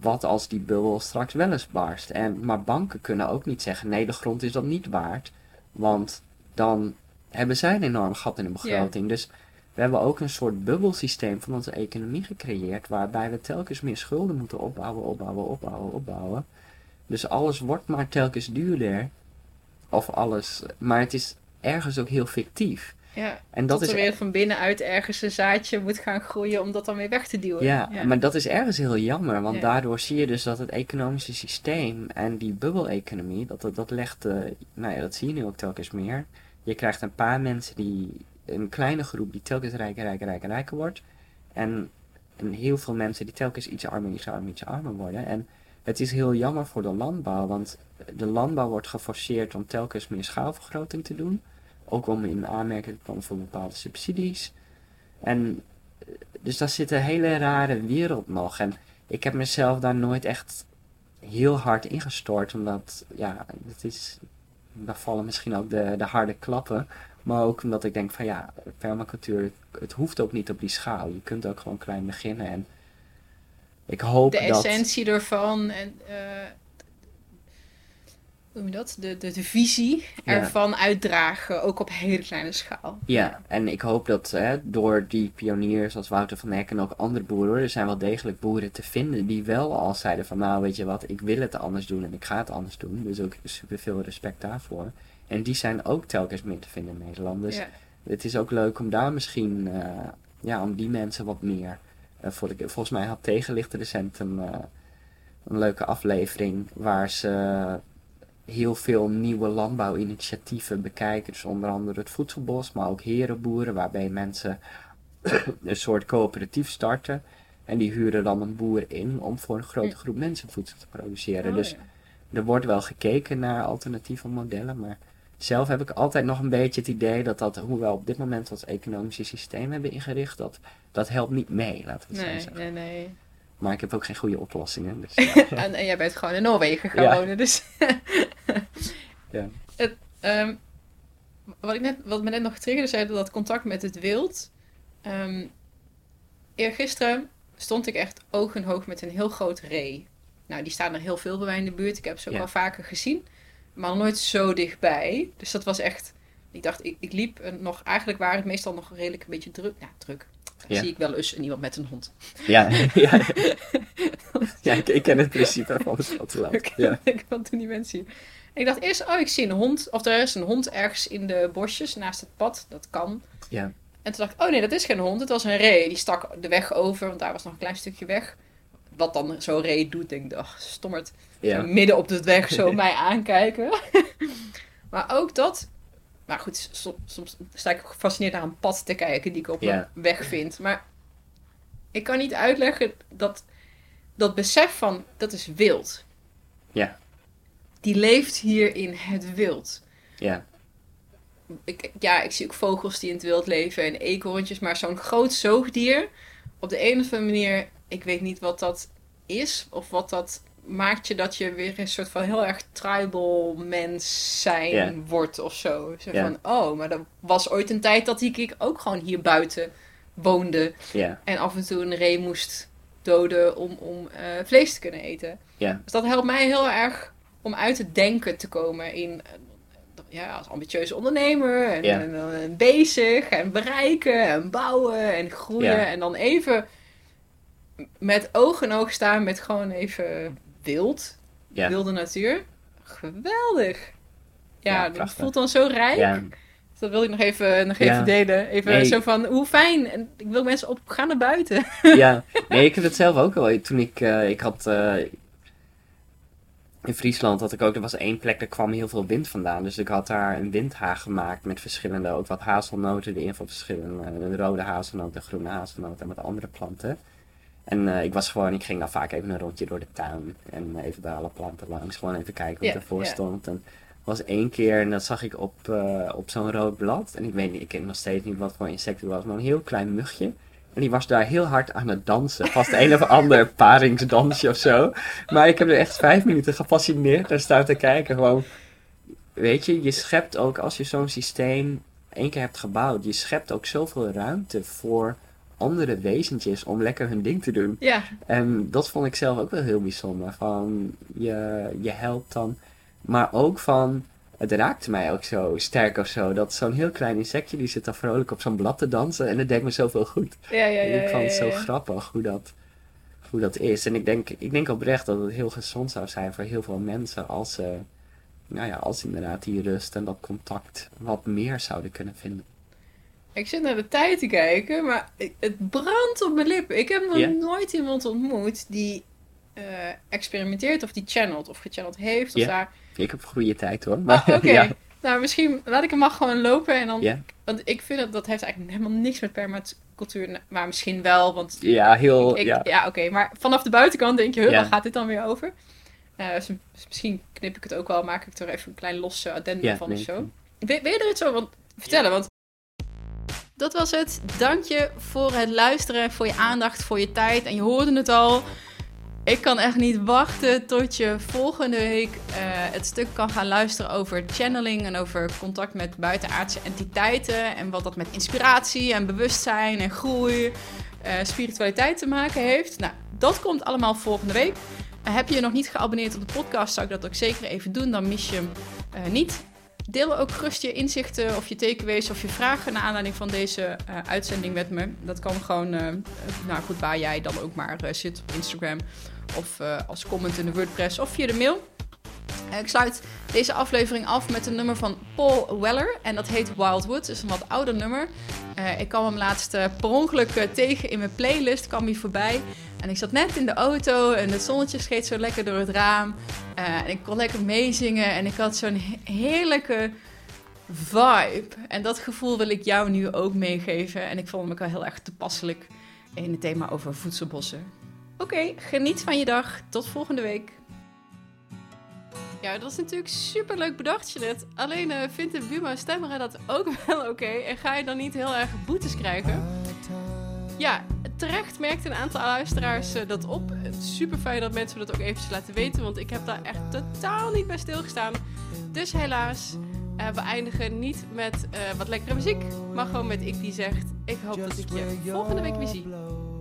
wat als die bubbel straks wel eens barst? Maar banken kunnen ook niet zeggen, nee, de grond is dat niet waard. Want dan hebben zij een enorm gat in de begroting. Yeah. Dus we hebben ook een soort bubbelsysteem van onze economie gecreëerd, waarbij we telkens meer schulden moeten opbouwen. Dus alles wordt maar telkens duurder. Maar het is ergens ook heel fictief. Ja, en dat tot er weer van binnenuit ergens een zaadje moet gaan groeien om dat dan weer weg te duwen. Ja, maar dat is ergens heel jammer, want daardoor zie je dus dat het economische systeem en die bubbeleconomie, dat legt, dat zie je nu ook telkens meer. Je krijgt een paar mensen, een kleine groep die telkens rijker wordt. En heel veel mensen die telkens iets armer worden. En het is heel jammer voor de landbouw, want de landbouw wordt geforceerd om telkens meer schaalvergroting te doen. Ook om in aanmerking te komen voor bepaalde subsidies. En dus daar zit een hele rare wereld nog. En ik heb mezelf daar nooit echt heel hard in gestort. Omdat, daar vallen misschien ook de harde klappen. Maar ook omdat ik denk van permacultuur, het hoeft ook niet op die schaal. Je kunt ook gewoon klein beginnen. En ik hoop dat de essentie ervan en de visie ervan uitdragen, ook op hele kleine schaal. Ja, en ik hoop dat door die pioniers als Wouter van Eck en ook andere boeren, er zijn wel degelijk boeren te vinden die wel al zeiden van, nou weet je wat, ik wil het anders doen en ik ga het anders doen. Dus ook superveel respect daarvoor. En die zijn ook telkens meer te vinden in Nederland. Dus het is ook leuk om daar misschien, om die mensen wat meer. Volgens mij had Tegenlicht recent een leuke aflevering waar ze heel veel nieuwe landbouwinitiatieven bekijken. Dus onder andere het voedselbos, maar ook herenboeren, waarbij mensen een soort coöperatief starten. En die huren dan een boer in om voor een grote groep mensen voedsel te produceren. Er wordt wel gekeken naar alternatieve modellen, maar zelf heb ik altijd nog een beetje het idee dat hoewel op dit moment ons economische systeem hebben ingericht, dat helpt niet mee, laten we het zo zeggen. Nee. Maar ik heb ook geen goede oplossingen. Dus, en jij bent gewoon in Noorwegen gaan wonen. Dus. Wat me net nog getriggerde, zei dat contact met het wild. Eergisteren stond ik echt oog in oog met een heel groot ree. Nou, die staan er heel veel bij mij in de buurt. Ik heb ze ook al vaker gezien. Maar nooit zo dichtbij. Dus dat was echt. Ik dacht, ik liep nog. Eigenlijk waren het meestal nog redelijk een beetje druk. Nou, druk. Zie ik wel eens iemand met een hond. Ja. Ik ken het principe van het platteland. Wat doen die mensen hier? En ik dacht eerst, ik zie een hond. Of er is een hond ergens in de bosjes naast het pad. Dat kan. Ja. En toen dacht ik, nee, dat is geen hond. Het was een ree. Die stak de weg over, want daar was nog een klein stukje weg. Wat dan zo'n ree doet, denk ik, stommerd. Ja. Midden op de weg zo mij aankijken. Maar ook dat. Maar goed, soms sta ik gefascineerd naar een pad te kijken die ik op een weg vind. Maar ik kan niet uitleggen dat besef van, dat is wild. Ja. Die leeft hier in het wild. Ja. Ik zie ook vogels die in het wild leven en eekhoorntjes. Maar zo'n groot zoogdier, op de een of andere manier, ik weet niet wat dat is of wat dat maakt je dat je weer een soort van heel erg tribal mens zijn wordt of zo. Zo van, oh, maar er was ooit een tijd dat ik ook gewoon hier buiten woonde. Yeah. En af en toe een ree moest doden om vlees te kunnen eten. Yeah. Dus dat helpt mij heel erg om uit het denken te komen in... Ja, als ambitieuze ondernemer en bezig en bereiken en bouwen en groeien. Yeah. En dan even met oog in oog staan met gewoon even wilde natuur. Geweldig. Ja, dat voelt dan zo rijk. Yeah. Dus dat wil ik nog even delen. Even zo van, hoe fijn. En ik wil mensen op, gaan naar buiten. Ja, nee, ik heb het zelf ook al. Toen ik had... in Friesland had ik ook, er was één plek, daar kwam heel veel wind vandaan. Dus ik had daar een windhaag gemaakt met verschillende, ook wat hazelnoten erin van verschillende. Rode hazelnoten, groene hazelnoten en wat andere planten. En ik ging dan vaak even een rondje door de tuin. En even bij alle planten langs, gewoon even kijken wat ervoor stond. En er was één keer, en dat zag ik op zo'n rood blad. En ik weet niet, ik ken nog steeds niet wat voor insect het was, maar een heel klein mugje. En die was daar heel hard aan het dansen. Vast een of ander paringsdansje of zo. Maar ik heb er echt 5 minuten gefascineerd naar staan te kijken. Gewoon, weet je, je schept ook, als je zo'n systeem één keer hebt gebouwd, je schept ook zoveel ruimte voor andere wezentjes om lekker hun ding te doen. Ja. En dat vond ik zelf ook wel heel bijzonder. Van, je helpt dan. Maar ook van... Het raakte mij ook zo sterk of zo. Dat zo'n heel klein insectje, die zit dan vrolijk op zo'n blad te dansen. En dat deed me zoveel goed. Ja, ik vond het zo grappig hoe dat is. En ik denk oprecht dat het heel gezond zou zijn voor heel veel mensen. Als ze, als inderdaad die rust en dat contact wat meer zouden kunnen vinden. Ik zit naar de tijd te kijken, maar het brandt op mijn lippen. Ik heb nog nooit iemand ontmoet die... experimenteert of die channelt of gechanneld heeft. Of daar... Ik heb goede tijd hoor. Maar, oké. Ja. Nou, misschien laat ik hem maar gewoon lopen en dan... Yeah. Want ik vind dat heeft eigenlijk helemaal niks met permacultuur, maar misschien wel, want... Ja, heel... maar vanaf de buitenkant denk je, waar gaat dit dan weer over? Dus misschien knip ik het ook wel, maak ik er even een klein losse addendum van of zo. Wil je er iets over vertellen? Want dat was het. Dank je voor het luisteren, voor je aandacht, voor je tijd. En je hoorde het al... Ik kan echt niet wachten tot je volgende week het stuk kan gaan luisteren over channeling en over contact met buitenaardse entiteiten en wat dat met inspiratie en bewustzijn en groei, spiritualiteit te maken heeft. Nou, dat komt allemaal volgende week. Heb je je nog niet geabonneerd op de podcast, zou ik dat ook zeker even doen, dan mis je hem niet. Deel ook gerust je inzichten of je takeaways of je vragen naar aanleiding van deze uitzending met me. Dat kan gewoon, waar jij dan ook maar zit op Instagram of als comment in de WordPress of via de mail. Ik sluit deze aflevering af met een nummer van Paul Weller en dat heet Wildwood. Dat is een wat ouder nummer. Ik kwam hem laatst per ongeluk tegen in mijn playlist, kwam hij voorbij. En ik zat net in de auto en het zonnetje scheen zo lekker door het raam. En ik kon lekker meezingen en ik had zo'n heerlijke vibe. En dat gevoel wil ik jou nu ook meegeven. En ik vond hem ook wel heel erg toepasselijk in het thema over voedselbossen. Oké, geniet van je dag. Tot volgende week. Ja, dat is natuurlijk super leuk bedacht, Jeannette. Alleen vindt de Buma Stemra dat ook wel oké? En ga je dan niet heel erg boetes krijgen? Ja, terecht merkt een aantal luisteraars dat op. Super fijn dat mensen me dat ook eventjes laten weten, want ik heb daar echt totaal niet bij stilgestaan. Dus helaas, we eindigen niet met wat lekkere muziek, maar gewoon met ik die zegt, ik hoop dat ik je volgende week weer zie.